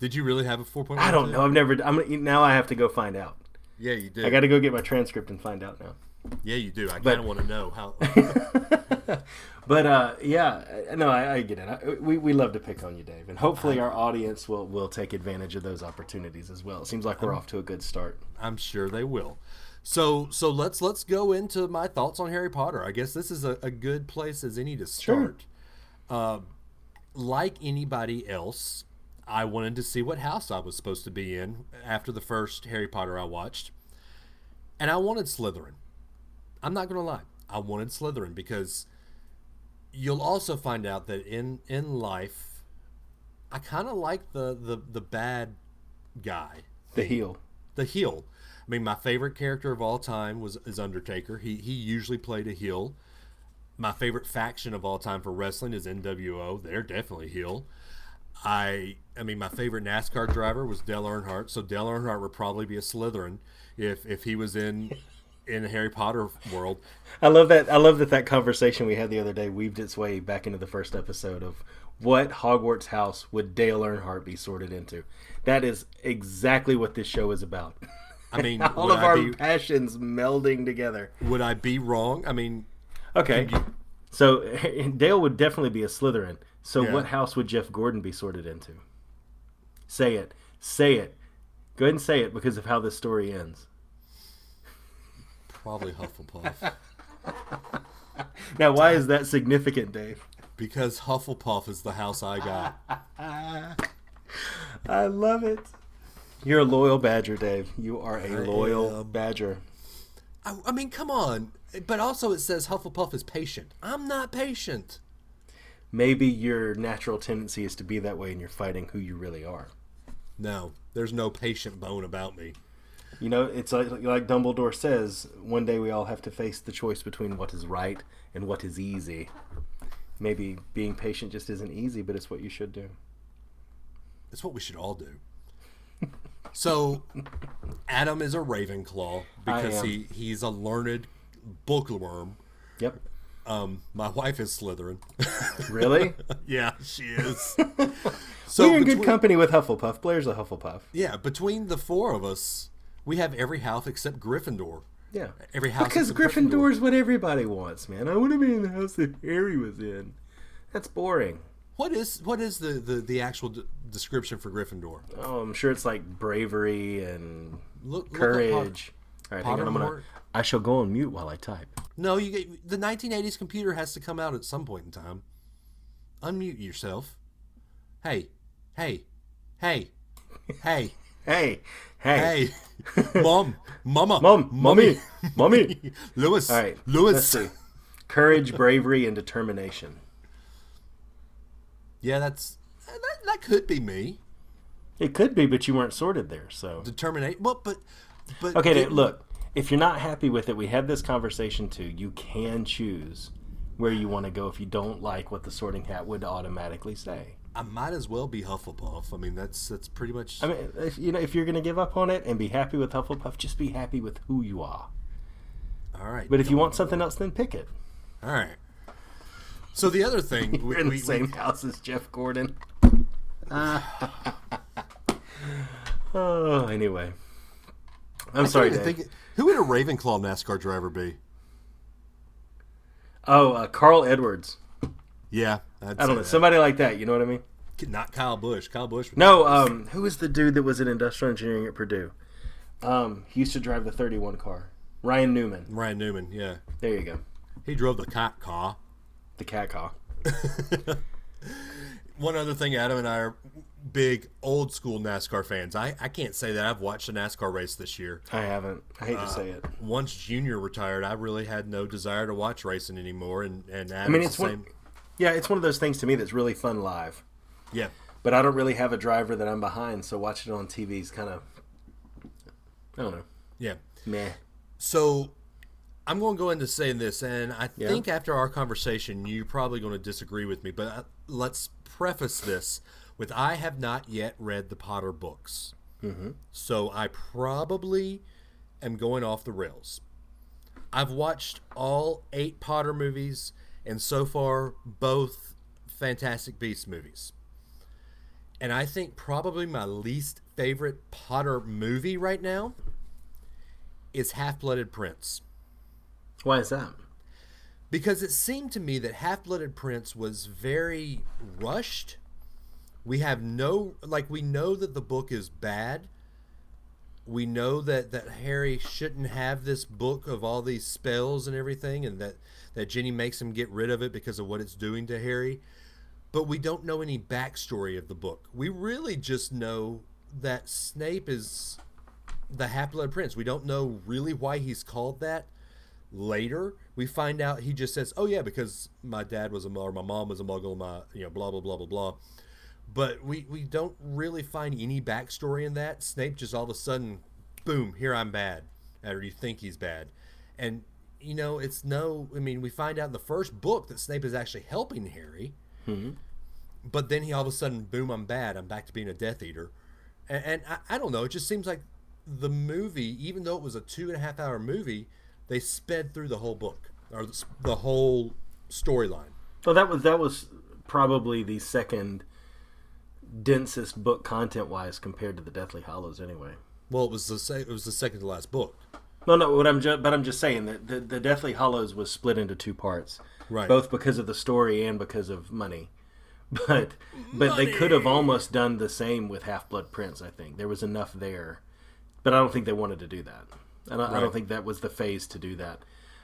Did you really have a four point one two? I don't know. I've never. I'm now. I have to go find out. Yeah, you did. I got to go get my transcript and find out now. Yeah, you do. I kind of want to know how. But uh, yeah, no, I, I get it. I, we we love to pick on you, Dave, and hopefully our audience will will take advantage of those opportunities as well. It seems like we're I'm, off to a good start. I'm sure they will. So so let's let's go into my thoughts on Harry Potter. I guess this is a, a good place as any to start. Sure. Uh, like anybody else, I wanted to see what house I was supposed to be in after the first Harry Potter I watched, and I wanted Slytherin. I'm not going to lie. I wanted Slytherin because you'll also find out that in, in life, I kind of like the, the, the bad guy. The heel. The heel. I mean, my favorite character of all time was is Undertaker. He he usually played a heel. My favorite faction of all time for wrestling is N W O. They're definitely heel. I I mean, my favorite NASCAR driver was Dale Earnhardt. So Dale Earnhardt would probably be a Slytherin if if he was in... in the Harry Potter world. I love that. I love that that conversation we had the other day weaved its way back into the first episode of what Hogwarts house would Dale Earnhardt be sorted into. That is exactly what this show is about. I mean, all of I our be, passions melding together. Would I be wrong? I mean, okay. You... So Dale would definitely be a Slytherin. So yeah. What house would Jeff Gordon be sorted into? Say it. Say it. Go ahead and say it because of how this story ends. Probably Hufflepuff. Now, why is that significant, Dave? Because Hufflepuff is the house I got. I love it. You're a loyal badger, Dave. You are a loyal I badger. I, I mean, come on. But also it says Hufflepuff is patient. I'm not patient. Maybe your natural tendency is to be that way and you're fighting who you really are. No, there's no patient bone about me. You know, it's like, like Dumbledore says, one day we all have to face the choice between what is right and what is easy. Maybe being patient just isn't easy, but it's what you should do. It's what we should all do. So, Adam is a Ravenclaw because he, he's a learned bookworm. Yep. Um, my wife is Slytherin. Really? Yeah, she is. So we're in between, good company with Hufflepuff. Blair's a Hufflepuff. Yeah, between the four of us, we have every house except Gryffindor. Yeah. Every house because Gryffindor is what everybody wants, man. I want to be in the house that Harry was in. That's boring. What is what is the, the, the actual d- description for Gryffindor? Oh, I'm sure it's like bravery and look, courage. Look Pot- All right, Potter hang on. I'm gonna, I shall go on mute while I type. No, you get, the nineteen eighties computer has to come out at some point in time. Unmute yourself. Hey, hey, hey, hey, hey, hey, hey, mom, mama, mom, mummy, mummy, Lewis. All right, Lewis. Let's see. Courage, bravery, and determination. Yeah, that's that, that could be me. It could be, but you weren't sorted there, so determinate. Well, but but okay, get, look. If you're not happy with it, we had this conversation too. You can choose where you want to go if you don't like what the sorting hat would automatically say. I might as well be Hufflepuff. I mean, that's that's pretty much. I mean, if, you know, if you're going to give up on it and be happy with Hufflepuff, just be happy with who you are. All right. But if you want something else, then pick it. All right. So the other thing, we're we, in the we, same we, house as Jeff Gordon. Uh, oh, anyway, I'm I sorry, Dave. Think, who would a Ravenclaw NASCAR driver be? Oh, uh, Carl Edwards. Yeah, I'd I don't know that. Somebody like that. You know what I mean? Not Kyle Busch. Kyle Busch. No, um, who was the dude that was in industrial engineering at Purdue? Um, he used to drive the thirty-one car. Ryan Newman. Ryan Newman. Yeah. There you go. He drove the cop car. The cat caw. One other thing, Adam and I are big old school NASCAR fans. I, I can't say that I've watched a NASCAR race this year. I haven't. I hate uh, to say it. Once Junior retired, I really had no desire to watch racing anymore. And, and Adam's I mean, it's the same. One, yeah, it's one of those things to me that's really fun live. Yeah. But I don't really have a driver that I'm behind, so watching it on T V is kind of, I don't know. Yeah. Meh. So I'm going to go into saying this, and I yeah. think after our conversation, you're probably going to disagree with me, but I, let's preface this with I have not yet read the Potter books. Mm-hmm. So I probably am going off the rails. I've watched all eight Potter movies, and so far, both Fantastic Beasts movies. And I think probably my least favorite Potter movie right now is Half-Blood Prince. Why is that? Because it seemed to me that Half-Blood Prince was very rushed. We have no, like, we know that the book is bad. We know that, that Harry shouldn't have this book of all these spells and everything, and that, that Ginny makes him get rid of it because of what it's doing to Harry. But we don't know any backstory of the book. We really just know that Snape is the Half-Blood Prince. We don't know really why he's called that. Later, we find out he just says, "Oh yeah, because my dad was a muggle, or my mom was a muggle, my you know, blah blah blah blah blah." But we we don't really find any backstory in that. Snape just all of a sudden, boom, here I'm bad, or you think he's bad, and you know it's no. I mean, we find out in the first book that Snape is actually helping Harry, mm-hmm. but then he all of a sudden, boom, I'm bad. I'm back to being a Death Eater, and, and I, I don't know. It just seems like the movie, even though it was a two and a half hour movie. They sped through the whole book, or the whole storyline. So that was that was probably the second densest book content-wise compared to the Deathly Hallows, anyway. Well, it was the it was the second to last book. No, no, what I'm ju- but I'm just saying that the, the Deathly Hallows was split into two parts, right? Both because of the story and because of money. But but Money. They could have almost done the same with Half-Blood Prince, I think. There was enough there. But I don't think they wanted to do that. I don't, right. I don't think that was the phase to do that.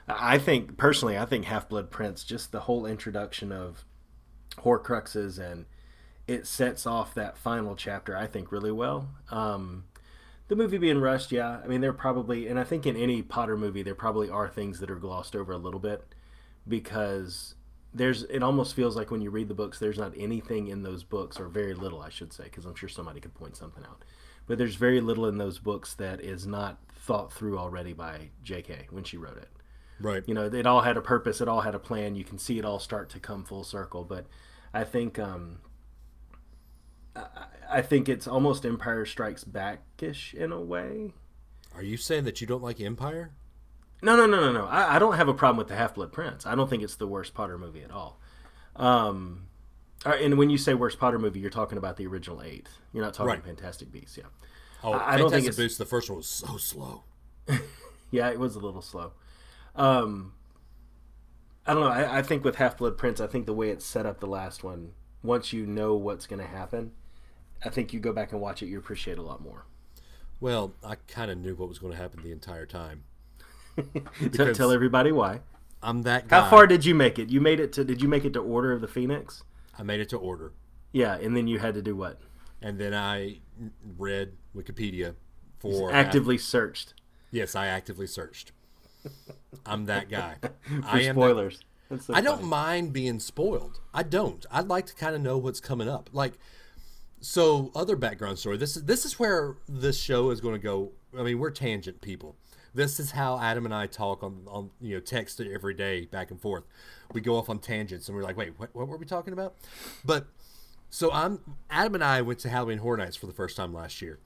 I think, personally, I think Half-Blood Prince, just the whole introduction of Horcruxes, and it sets off that final chapter, I think, really well. Um, the movie being rushed, yeah. I mean, they're probably, and I think in any Potter movie, there probably are things that are glossed over a little bit, because there's, it almost feels like when you read the books, there's not anything in those books, or very little, I should say, because I'm sure somebody could point something out. But there's very little in those books that is not thought through already by J K when she wrote it. Right. You know, it all had a purpose. It all had a plan. You can see it all start to come full circle. But I think um, I, I think it's almost Empire Strikes Back-ish in a way. Are you saying that you don't like Empire? No, no, no, no, no. I, I don't have a problem with the Half-Blood Prince. I don't think it's the worst Potter movie at all. Um, and when you say worst Potter movie, you're talking about the original eight. You're not talking right. Fantastic Beasts, yeah. Oh, I, I don't think it's... Fantastic Beasts, the first one was so slow. Yeah, it was a little slow. Um, I don't know. I, I think with Half-Blood Prince, I think the way it's set up the last one, once you know what's going to happen, I think you go back and watch it, you appreciate it a lot more. Well, I kind of knew what was going to happen the entire time. Don't tell everybody why. I'm that guy. How far did you make it? You made it to? Did you make it to Order of the Phoenix? I made it to Order. Yeah, and then you had to do what? And then I read Wikipedia for you actively act- searched. Yes, I actively searched. I'm that guy. For I am spoilers. That... That's so I don't funny. Mind being spoiled. I don't. I'd like to kind of know what's coming up. Like, so other background story. This is this is where this show is going to go. I mean, we're tangent people. This is how Adam and I talk on, on you know text every day back and forth. We go off on tangents and we're like, wait, what, what were we talking about? But so I'm Adam and I went to Halloween Horror Nights for the first time last year,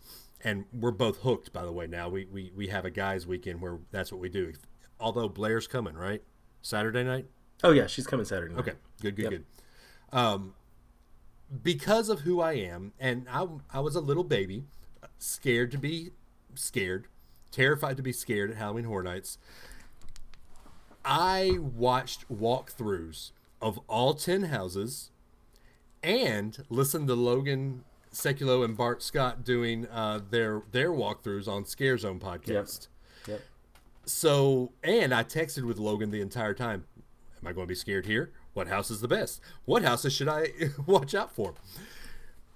and we're both hooked. By the way, now we we we have a guys' weekend where that's what we do. Although Blair's coming, right? Saturday night? Oh, yeah. She's coming Saturday night. Okay. Good, good, yep. good. Um, because of who I am, and I, I was a little baby, scared to be scared, terrified to be scared at Halloween Horror Nights, I watched walkthroughs of all ten houses and listened to Logan Sekulow and Bart Scott doing uh, their, their walkthroughs on Scare Zone podcast. Yep. yep. So, and I texted with Logan the entire time. Am I going to be scared here? What house is the best? What houses should I watch out for?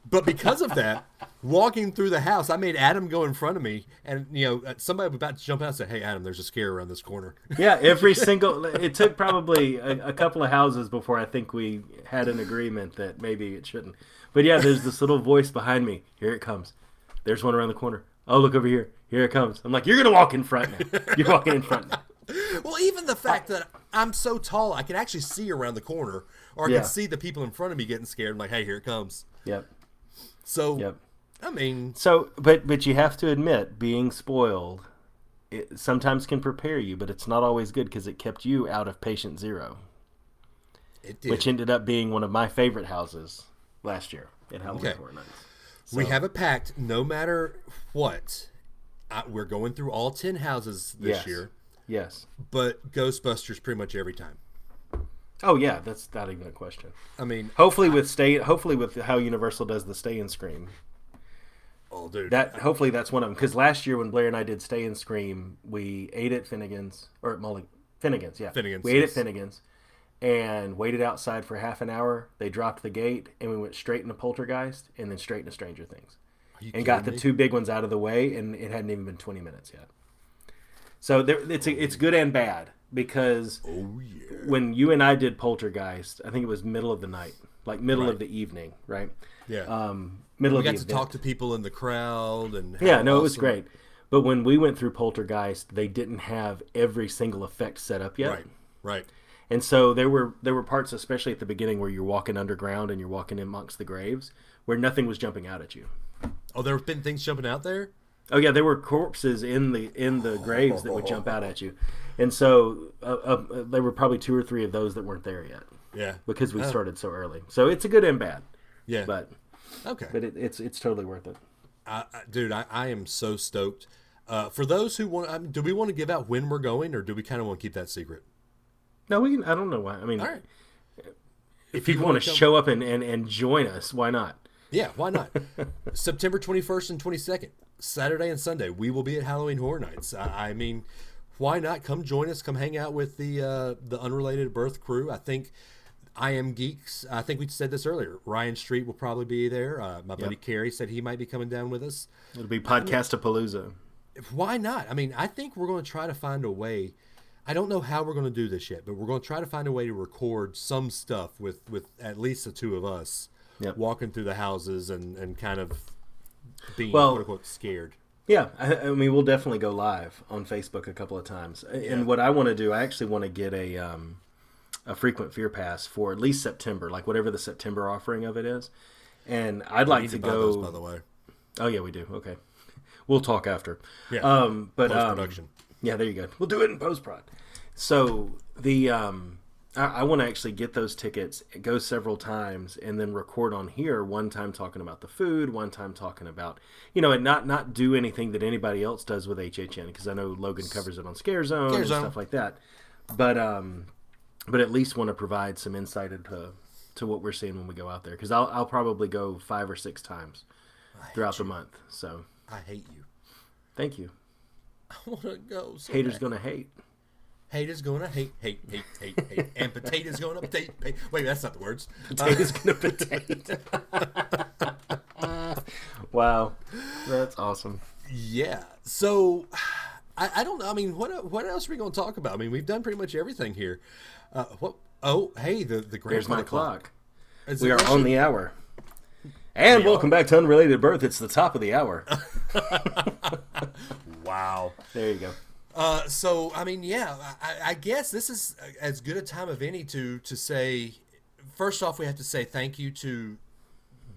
But because of that, walking through the house, I made Adam go in front of me. And, you know, somebody was about to jump out and say, hey, Adam, there's a scare around this corner. Yeah, every single, it took probably a, a couple of houses before I think we had an agreement that maybe it shouldn't. But yeah, there's this little voice behind me. Here it comes. There's one around the corner. Oh, look over here. Here it comes. I'm like, you're going to walk in front now. You're walking in front now. Well, even the fact that I'm so tall, I can actually see around the corner, or I yeah. can see the people in front of me getting scared. I'm like, hey, here it comes. Yep. So, yep. I mean. So, but but you have to admit, being spoiled it sometimes can prepare you, but it's not always good because it kept you out of patient zero. It did. Which ended up being one of my favorite houses last year at Halloween okay. Horror Nights. So. We have a pact, no matter what. I, we're going through all ten houses this yes. year. Yes. But Ghostbusters pretty much every time. Oh yeah, that's not even a question. I mean, hopefully I, with stay, hopefully with how Universal does the stay and scream. Oh, dude. That hopefully that's one of them, because last year when Blair and I did stay and scream, we ate at Finnegan's or at Mulligan, Finnegan's, yeah, Finnegan's. We ate yes. at Finnegan's and waited outside for half an hour. They dropped the gate and we went straight into Poltergeist and then straight into Stranger Things. And got the me? two big ones out of the way, and it hadn't even been twenty minutes yet. So there, it's a, it's good and bad, because oh, yeah. when you and I did Poltergeist, I think it was middle of the night, like middle right. of the evening, right? Yeah. Um, middle we of the evening. We got to event. talk to people in the crowd. and Yeah, no, awesome. It was great. But when we went through Poltergeist, they didn't have every single effect set up yet. Right, right. And so there were there were parts, especially at the beginning, where you're walking underground and you're walking amongst the graves, where nothing was jumping out at you. Oh, there have been things jumping out there? Oh, yeah, there were corpses in the in the graves that would jump out at you. And so uh, uh, there were probably two or three of those that weren't there yet. Yeah. Because we oh. started so early. So it's a good and bad. Yeah. But okay. But it, it's it's totally worth it. I, I, dude, I, I am so stoked. Uh, for those who want, I mean, do we want to give out when we're going, or do we kind of want to keep that secret? No, we can, I don't know why. I mean, all right. if people want to come... show up and, and, and join us, why not? Yeah, why not? September twenty-first and twenty-second, Saturday and Sunday, we will be at Halloween Horror Nights. I, I mean, why not? Come join us. Come hang out with the uh, the Unrelated at Birth crew. I think I Am Geeks. I think we said this earlier. Ryan Street will probably be there. Uh, my yep. buddy Carrie said he might be coming down with us. It'll be Podcastapalooza. Why not? I mean, I think we're going to try to find a way. I don't know how we're going to do this yet, but we're going to try to find a way to record some stuff with, with at least the two of us yep. walking through the houses and, and kind of being well, quote unquote scared. Yeah. I, I mean, we'll definitely go live on Facebook a couple of times. Yeah. And what I want to do, I actually want to get a, um, a frequent fear pass for at least September, like whatever the September offering of it is. And I'd we like need to, to buy go, those, by the way. Oh yeah, we do. Okay. We'll talk after. Yeah. Um, but, post-production. Um, yeah, there you go. We'll do it in post-prod. So the um, I, I want to actually get those tickets, go several times, and then record on here one time talking about the food, one time talking about, you know, and not, not do anything that anybody else does with H H N, because I know Logan covers it on Scare Zone, Scare Zone and stuff like that. But um, but at least want to provide some insight into to what we're seeing when we go out there, because I'll, I'll probably go five or six times throughout the month. So. I hate you. Thank you. I want to go. So Haters bad. Gonna hate. Haters gonna hate, hate, hate, hate, hate. And potatoes gonna potato. Wait, wait, that's not the words. Potatoes uh, gonna potato. Wow, that's awesome. Yeah. So, I, I don't know. I mean, what what else are we gonna talk about? I mean, we've done pretty much everything here. Uh, what? Oh, hey, the the grandfather Here's my clock. clock. We are on the hour. And welcome back to Unrelated at Birth. It's the top of the hour. Wow. There you go. Uh, so, I mean, yeah, I, I guess this is as good a time of any to to say, first off, we have to say thank you to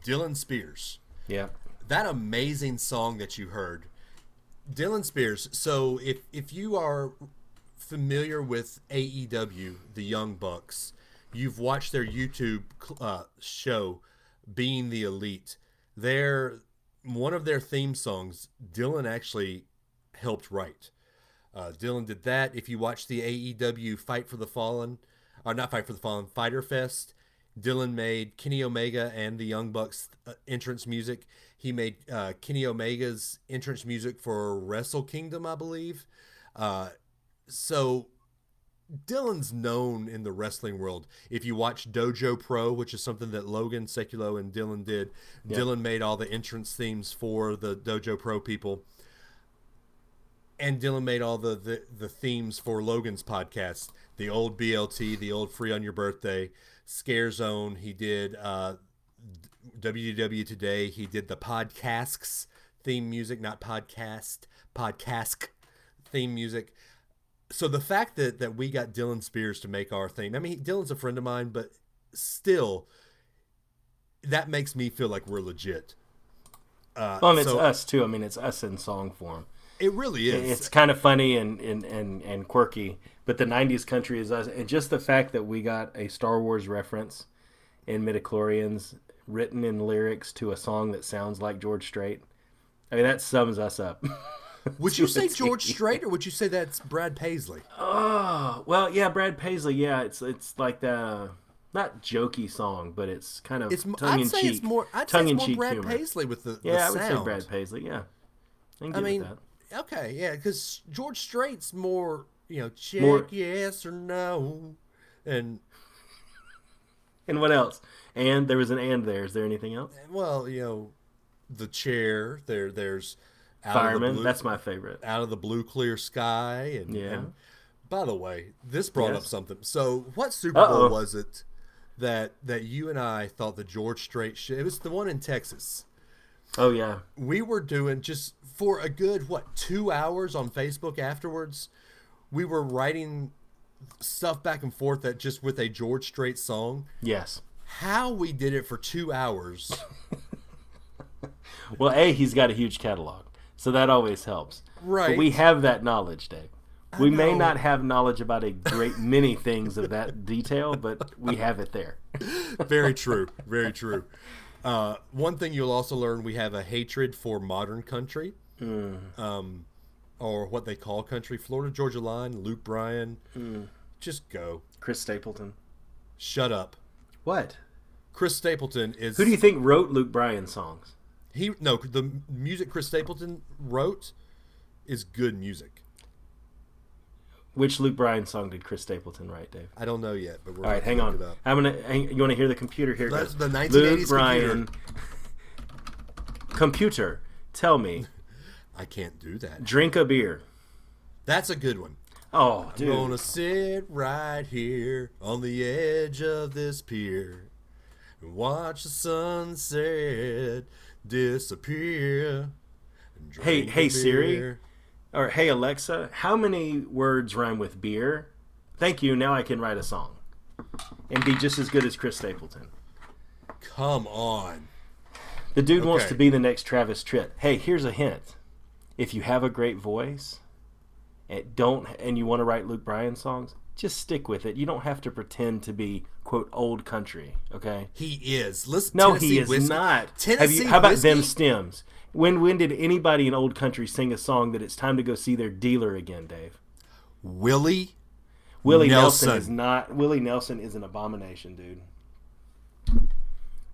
Dylan Spears. Yeah. That amazing song that you heard. Dylan Spears. So if, if you are familiar with A E W, the Young Bucks, you've watched their YouTube uh, show, Being the Elite. Their one of their theme songs, Dylan actually helped write. Uh, Dylan did that. If you watch the A E W Fight for the Fallen, or not Fight for the Fallen, Fighter Fest, Dylan made Kenny Omega and the Young Bucks uh, entrance music. He made uh, Kenny Omega's entrance music for Wrestle Kingdom, I believe. Uh, so Dylan's known in the wrestling world. If you watch Dojo Pro, which is something that Logan Sekulow and Dylan did, yeah. Dylan made all the entrance themes for the Dojo Pro people. And Dylan made all the, the, the themes for Logan's podcast, the old B L T, the old Free on Your Birthday, Scare Zone. He did uh, W W E Today. He did the Podcast's theme music, not podcast, podcast theme music. So the fact that, that we got Dylan Spears to make our thing, I mean, Dylan's a friend of mine, but still, that makes me feel like we're legit. Uh, well, and it's so, us, too. I mean, it's us in song form. It really is. It's kind of funny and, and, and, and quirky, but the nineties country is us. And just the fact that we got a Star Wars reference in Midichlorians written in lyrics to a song that sounds like George Strait, I mean, that sums us up. Would you say George Strait, or would you say that's Brad Paisley? Oh, well, yeah, Brad Paisley. Yeah, it's it's like the not jokey song, but it's kind of it's, tongue I'd in say cheek. It's more, I'd tongue say it's more in cheek Brad humor. Paisley with the yeah. The I sound. would say Brad Paisley. Yeah, I, can I mean, that. okay, yeah, because George Strait's more you know check more, yes or no, and and what else? And there was an and there. Is there anything else? Well, you know, the chair. There, there's. Out Fireman, blue, that's my favorite. Out of the blue, clear sky, and, yeah. and by the way, this brought yes. up something. So, what Super Uh-oh. Bowl was it that that you and I thought the George Strait show? It was the one in Texas. Oh yeah, we were doing just for a good what two hours on Facebook afterwards. We were writing stuff back and forth that just with a George Strait song. Yes, how we did it for two hours. Well, A, he's got a huge catalog. So that always helps. Right. But we have that knowledge, Dave. I we know. may not have knowledge about a great many things of that detail, but we have it there. Very true. Very true. Uh, one thing you'll also learn, we have a hatred for modern country, mm. um, or what they call country. Florida Georgia Line, Luke Bryan. Mm. Just go. Chris Stapleton. Shut up. What? Chris Stapleton is... Who do you think wrote Luke Bryan's songs? He No, the music Chris Stapleton wrote is good music. Which Luke Bryan song did Chris Stapleton write, Dave? I don't know yet, but we're All right, hang on. Up. I'm gonna. Hang, you want to hear the computer here? That's the nineteen eighties Luke Bryan. Computer. computer, tell me. I can't do that. Drink a beer. That's a good one. Oh, dude. I'm gonna sit right here on the edge of this pier and watch the sunset disappear. Hey, hey, Siri. Or, hey, Alexa, how many words rhyme with beer? Thank you, now I can write a song. And be just as good as Chris Stapleton. Come on. The dude okay. wants to be the next Travis Tritt. Hey, here's a hint. If you have a great voice and, don't, and you want to write Luke Bryan songs, just stick with it. You don't have to pretend to be, quote, old country, okay? He is. Let's, no, Tennessee he is whiskey. Not. Tennessee have you, How about whiskey? Them stems? When when did anybody in old country sing a song that it's time to go see their dealer again, Dave? Willie Willie Nelson. Nelson is not Willie Nelson is an abomination, dude.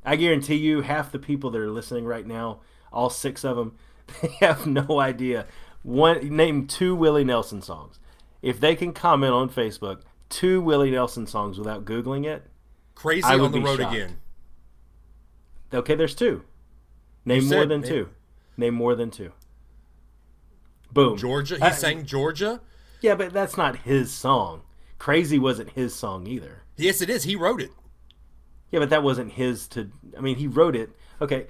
I guarantee you half the people that are listening right now, all six of them, they have no idea. One name two Willie Nelson songs. If they can comment on Facebook two Willie Nelson songs without Googling it, Crazy I would on the be Road shocked. Again. Okay, there's two. Name said, more than man. two. Name more than two. Boom. Georgia? He uh, sang Georgia? Yeah, but that's not his song. Crazy wasn't his song either. Yes, it is. He wrote it. Yeah, but that wasn't his to... I mean, he wrote it. Okay.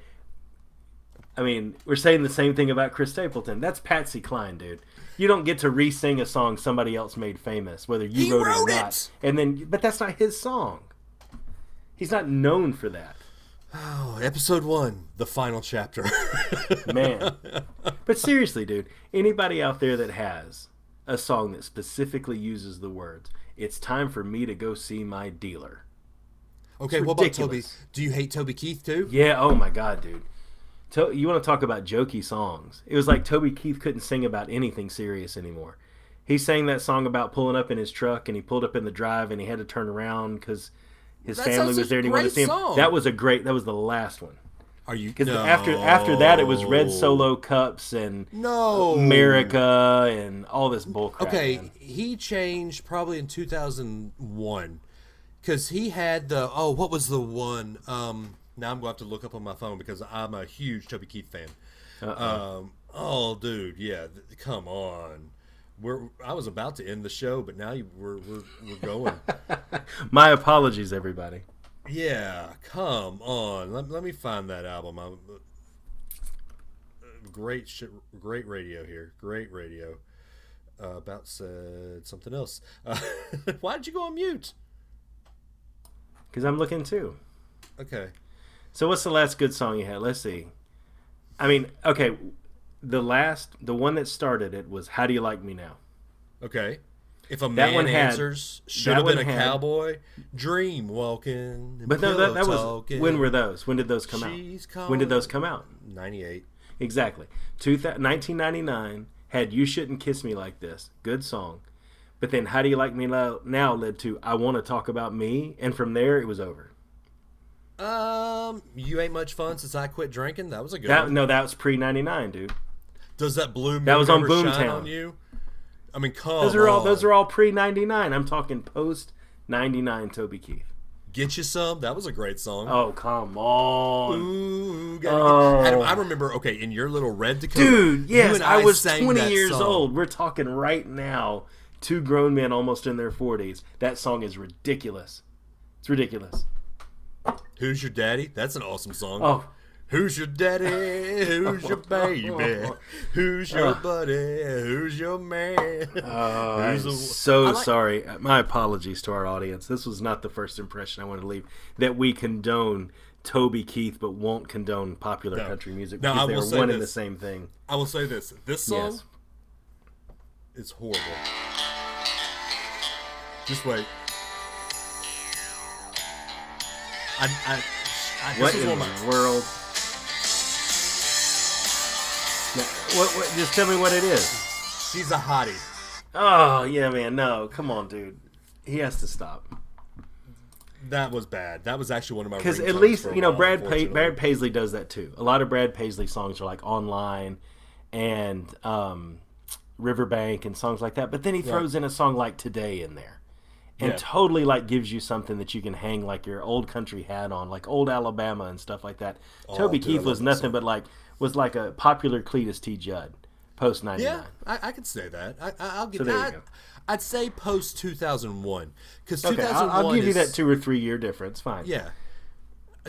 I mean, we're saying the same thing about Chris Stapleton. That's Patsy Cline, dude. You don't get to re-sing a song somebody else made famous, whether you he wrote, wrote it or it. Not. And then, but that's not his song. He's not known for that. Oh, episode one, the final chapter. Man. But seriously, dude, anybody out there that has a song that specifically uses the words, it's time for me to go see my dealer. Okay, what about Toby? Do you hate Toby Keith, too? Yeah, oh my God, dude. To- you want to talk about jokey songs. It was like Toby Keith couldn't sing about anything serious anymore. He sang that song about pulling up in his truck, and he pulled up in the drive, and he had to turn around because... His that family was there and he wanted to see him. Song. That was a great, that was the last one. Are you Because no. after, after that, it was Red Solo Cups and no. America and all this bullcrap. Okay, man. He changed probably in two thousand one because he had the, oh, what was the one? Um, now I'm going to have to look up on my phone because I'm a huge Toby Keith fan. Uh-uh. Um, oh, dude, yeah, th- come on. We're, I was about to end the show, but now you, we're, we're we're going. My apologies, everybody. Yeah, come on. Let, let me find that album. I'm, uh, great shit, great radio here. Great radio. Uh, about said something else. Uh, why did you go on mute? Because I'm looking too. Okay. So what's the last good song you had? Let's see. I mean, okay. The last, the one that started it was "How Do You Like Me Now?" Okay. If a man answers, should have been a cowboy. Dream walking. But no, that, that was when were those? When did those come out? When did those come out? ninety-eight Exactly. nineteen ninety-nine had "You Shouldn't Kiss Me Like This." Good song. But then "How Do You Like Me Now" led to "I Want to Talk About Me," and from there it was over. Um, "You Ain't Much Fun Since I Quit Drinking." That was a good that, one. No, that was pre ninety-nine, dude. Does that blue that was on Boomtown on you? I mean, come those are all on. Those are all pre ninety-nine. I'm talking post ninety-nine Toby Keith. Get You Some. That was a great song. Oh, come on. Ooh, oh. Adam, I remember, okay, in your little Red Dakota. Dude, yes, I, I was twenty years song. Old. We're talking right now. Two grown men almost in their forties. That song is ridiculous. It's ridiculous. Who's Your Daddy? That's an awesome song. Oh. Who's your daddy? Who's your baby? Who's your buddy? Who's your man? Oh, I'm a... so like... sorry. My apologies to our audience. This was not the first impression I wanted to leave, that we condone Toby Keith but won't condone popular no. country music because no, they are one this. and the same thing. I will say this. This song yes. is horrible. Just wait. I, I, I, what in the world? No, what, what? Just tell me what it is. She's a hottie. Oh, yeah, man. No, come on, dude. He has to stop. That was bad. That was actually one of my because at least you know while, Brad pa- Brad Paisley does that too. A lot of Brad Paisley songs are like Online and um, Riverbank and songs like that. But then he throws yeah. in a song like Today in there, and yeah. totally like gives you something that you can hang like your old country hat on, like old Alabama and stuff like that. Oh, Toby dude, Keith was nothing but like was like a popular Cletus T. Judd post ninety nine. Yeah, I, I could say that. I, I, I'll get so there that. You go. I'd say post two thousand one because okay, two thousand one I'll, I'll give is, you that two or three year difference. Fine. Yeah,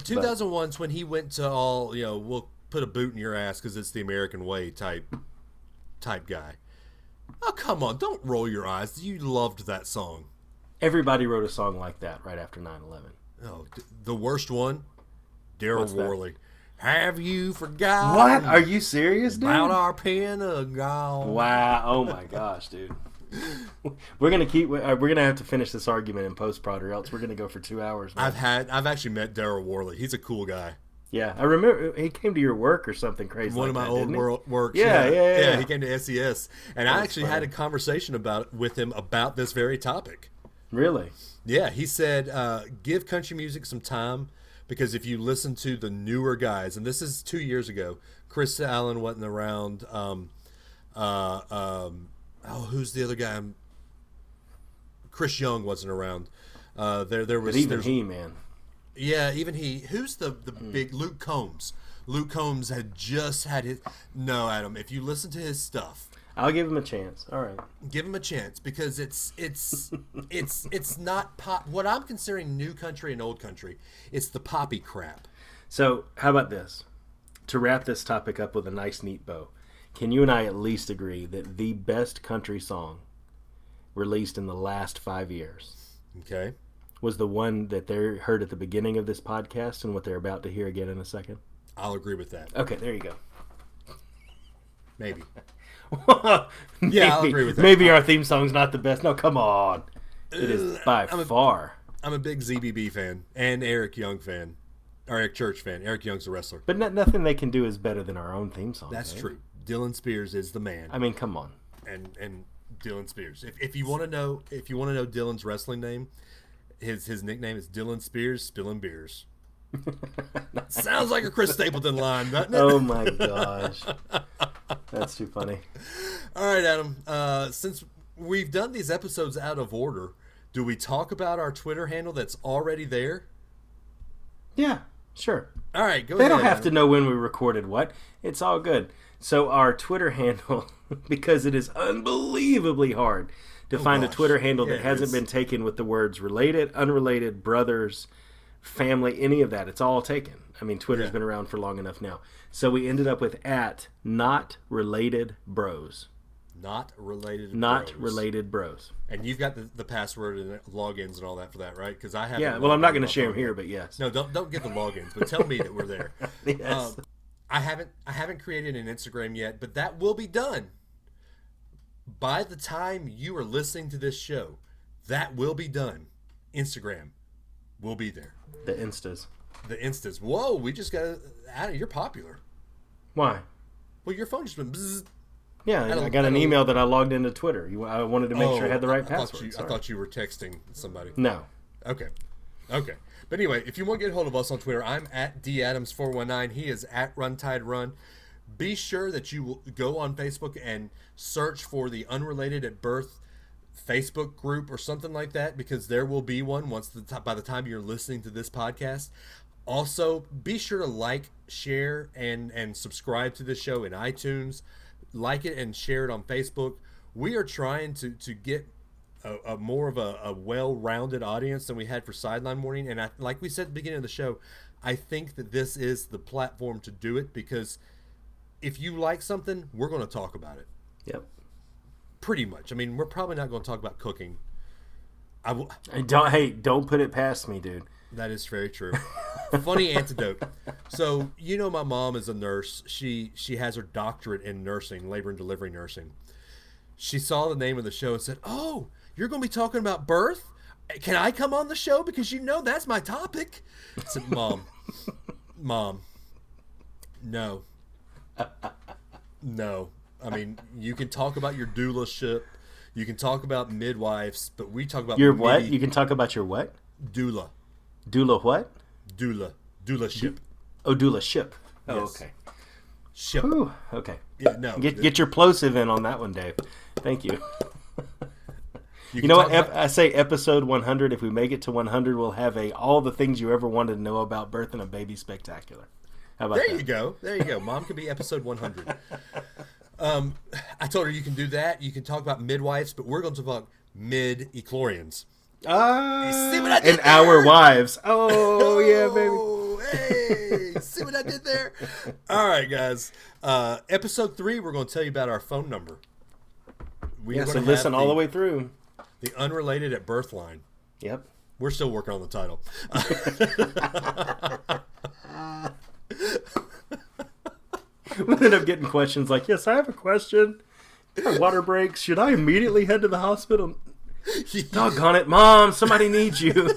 two thousand one's when he went to all you know. We'll put a boot in your ass because it's the American way type type guy. Oh come on! Don't roll your eyes. You loved that song. Everybody wrote a song like that right after nine eleven. Oh, the worst one, Daryl Worley. Have you forgotten? What? Are you serious, dude? About our Pentagon. Wow! Oh my gosh, dude. We're gonna keep. We're gonna have to finish this argument in post prod, or else we're gonna go for two hours. Man. I've had. I've actually met Daryl Worley. He's a cool guy. Yeah, I remember he came to your work or something crazy. One like of my that, old world works. Yeah yeah, yeah, yeah, yeah. He came to S E S, and that I actually funny. had a conversation about with him about this very topic. Really? Yeah, he said, uh, "Give country music some time because if you listen to the newer guys, and this is two years ago, Chris Allen wasn't around." Um, uh, um, Oh, who's the other guy? Chris Young wasn't around. Uh, there, there was but even he, man. Yeah, even he. Who's the the mm. big Luke Combs? Luke Combs had just had his. No, Adam. If you listen to his stuff, I'll give him a chance. All right, give him a chance because it's it's it's it's not pop. What I'm considering new country and old country, it's the poppy crap. So how about this? To wrap this topic up with a nice, neat bow. Can you and I at least agree that the best country song released in the last five years okay. was the one that they heard at the beginning of this podcast and what they're about to hear again in a second? I'll agree with that. Okay, there you go. Maybe. maybe yeah, I'll agree with that. Maybe our theme song's not the best. No, come on. It is by I'm a, far. I'm a big Z B B fan and Eric Young fan. Or Eric Church fan. Eric Young's a wrestler. But not, nothing they can do is better than our own theme song. That's right? True. Dylan Spears is the man. I mean, come on. And and Dylan Spears. If if you want to know if you want to know Dylan's wrestling name, his his nickname is Dylan Spears Spilling Beers. Sounds like a Chris Stapleton line, doesn't it? Oh my gosh, that's too funny. All right, Adam. Uh, since we've done these episodes out of order, do we talk about our Twitter handle that's already there? Yeah, sure. All right, go. They ahead, don't have Adam. to know when we recorded what. It's all good. So our Twitter handle, because it is unbelievably hard to oh find gosh. a Twitter handle yeah, that hasn't been taken with the words related, unrelated, brothers, family, any of that. It's all taken. I mean, Twitter's yeah. been around for long enough now. So we ended up with at not related bros. Not related Not bros. related bros. And you've got the, the password and the logins and all that for that, right? Because I have. Yeah, well, I'm not going to share them here, but yes. No, don't don't get the logins, but tell me that we're there. Yes. Um, I haven't I haven't created an Instagram yet, but that will be done. By the time you are listening to this show, that will be done. Instagram will be there. The Instas. The Instas. Whoa, we just got out of you're popular. Why? Well, your phone just went bzzz. Yeah, I, I got an I email that I logged into Twitter. You, I wanted to make oh, sure I had the right I password. You, I thought you were texting somebody. No. Okay. Okay. But anyway, if you want to get hold of us on Twitter, I'm at D Adams four one nine. He is at RunTideRun. Be sure that you will go on Facebook and search for the Unrelated at Birth Facebook group or something like that, because there will be one once the t- by the time you're listening to this podcast. Also, be sure to like, share, and, and subscribe to this show in iTunes. Like it and share it on Facebook. We are trying to, to get... A, a more of a, a well-rounded audience than we had for Sideline Warning. And I, like we said at the beginning of the show, I think that this is the platform to do it because if you like something, we're going to talk about it. Yep. Pretty much. I mean, we're probably not going to talk about cooking. I, w- I don't. Hey, don't put it past me, dude. That is very true. Funny anecdote. So, you know, my mom is a nurse. She she has her doctorate in nursing, labor and delivery nursing. She saw the name of the show and said, "Oh, you're going to be talking about birth? Can I come on the show? Because you know that's my topic." I said, Mom, Mom, no. No. I mean, you can talk about your doulaship. You can talk about midwives, but we talk about... Your midi- what? You can talk about your what? Doula. Doula what? Doula. Doula ship. Do- oh, doula ship. Oh, yes. Okay. Ship. Ooh, okay. Yeah, no. Get get your plosive in on that one, Dave. Thank you. You, you know what? Ep- I say episode one hundred. If we make it to one hundred, we'll have a all the things you ever wanted to know about birth and a baby spectacular. How about there that? There you go. There you go. Mom could be episode one hundred. um, I told her you can do that. You can talk about midwives, but we're going to talk mid-echlorians. Ah, see what I did and there? Our wives. Oh, yeah, baby. Hey, see what I did there? All right, guys. Uh, episode three, we're going to tell you about our phone number. We yeah, so listen the, all the way through. The Unrelated at Birth line. Yep. We're still working on the title. We end up getting questions like, yes, I have a question. My water breaks. Should I immediately head to the hospital? Doggone it, Mom, somebody needs you.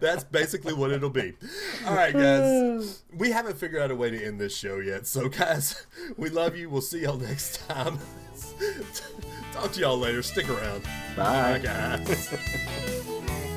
That's basically what it'll be. All right, guys. We haven't figured out a way to end this show yet. So, guys, we love you. We'll see y'all next time. Talk to y'all later. Stick around. Bye. Bye, guys.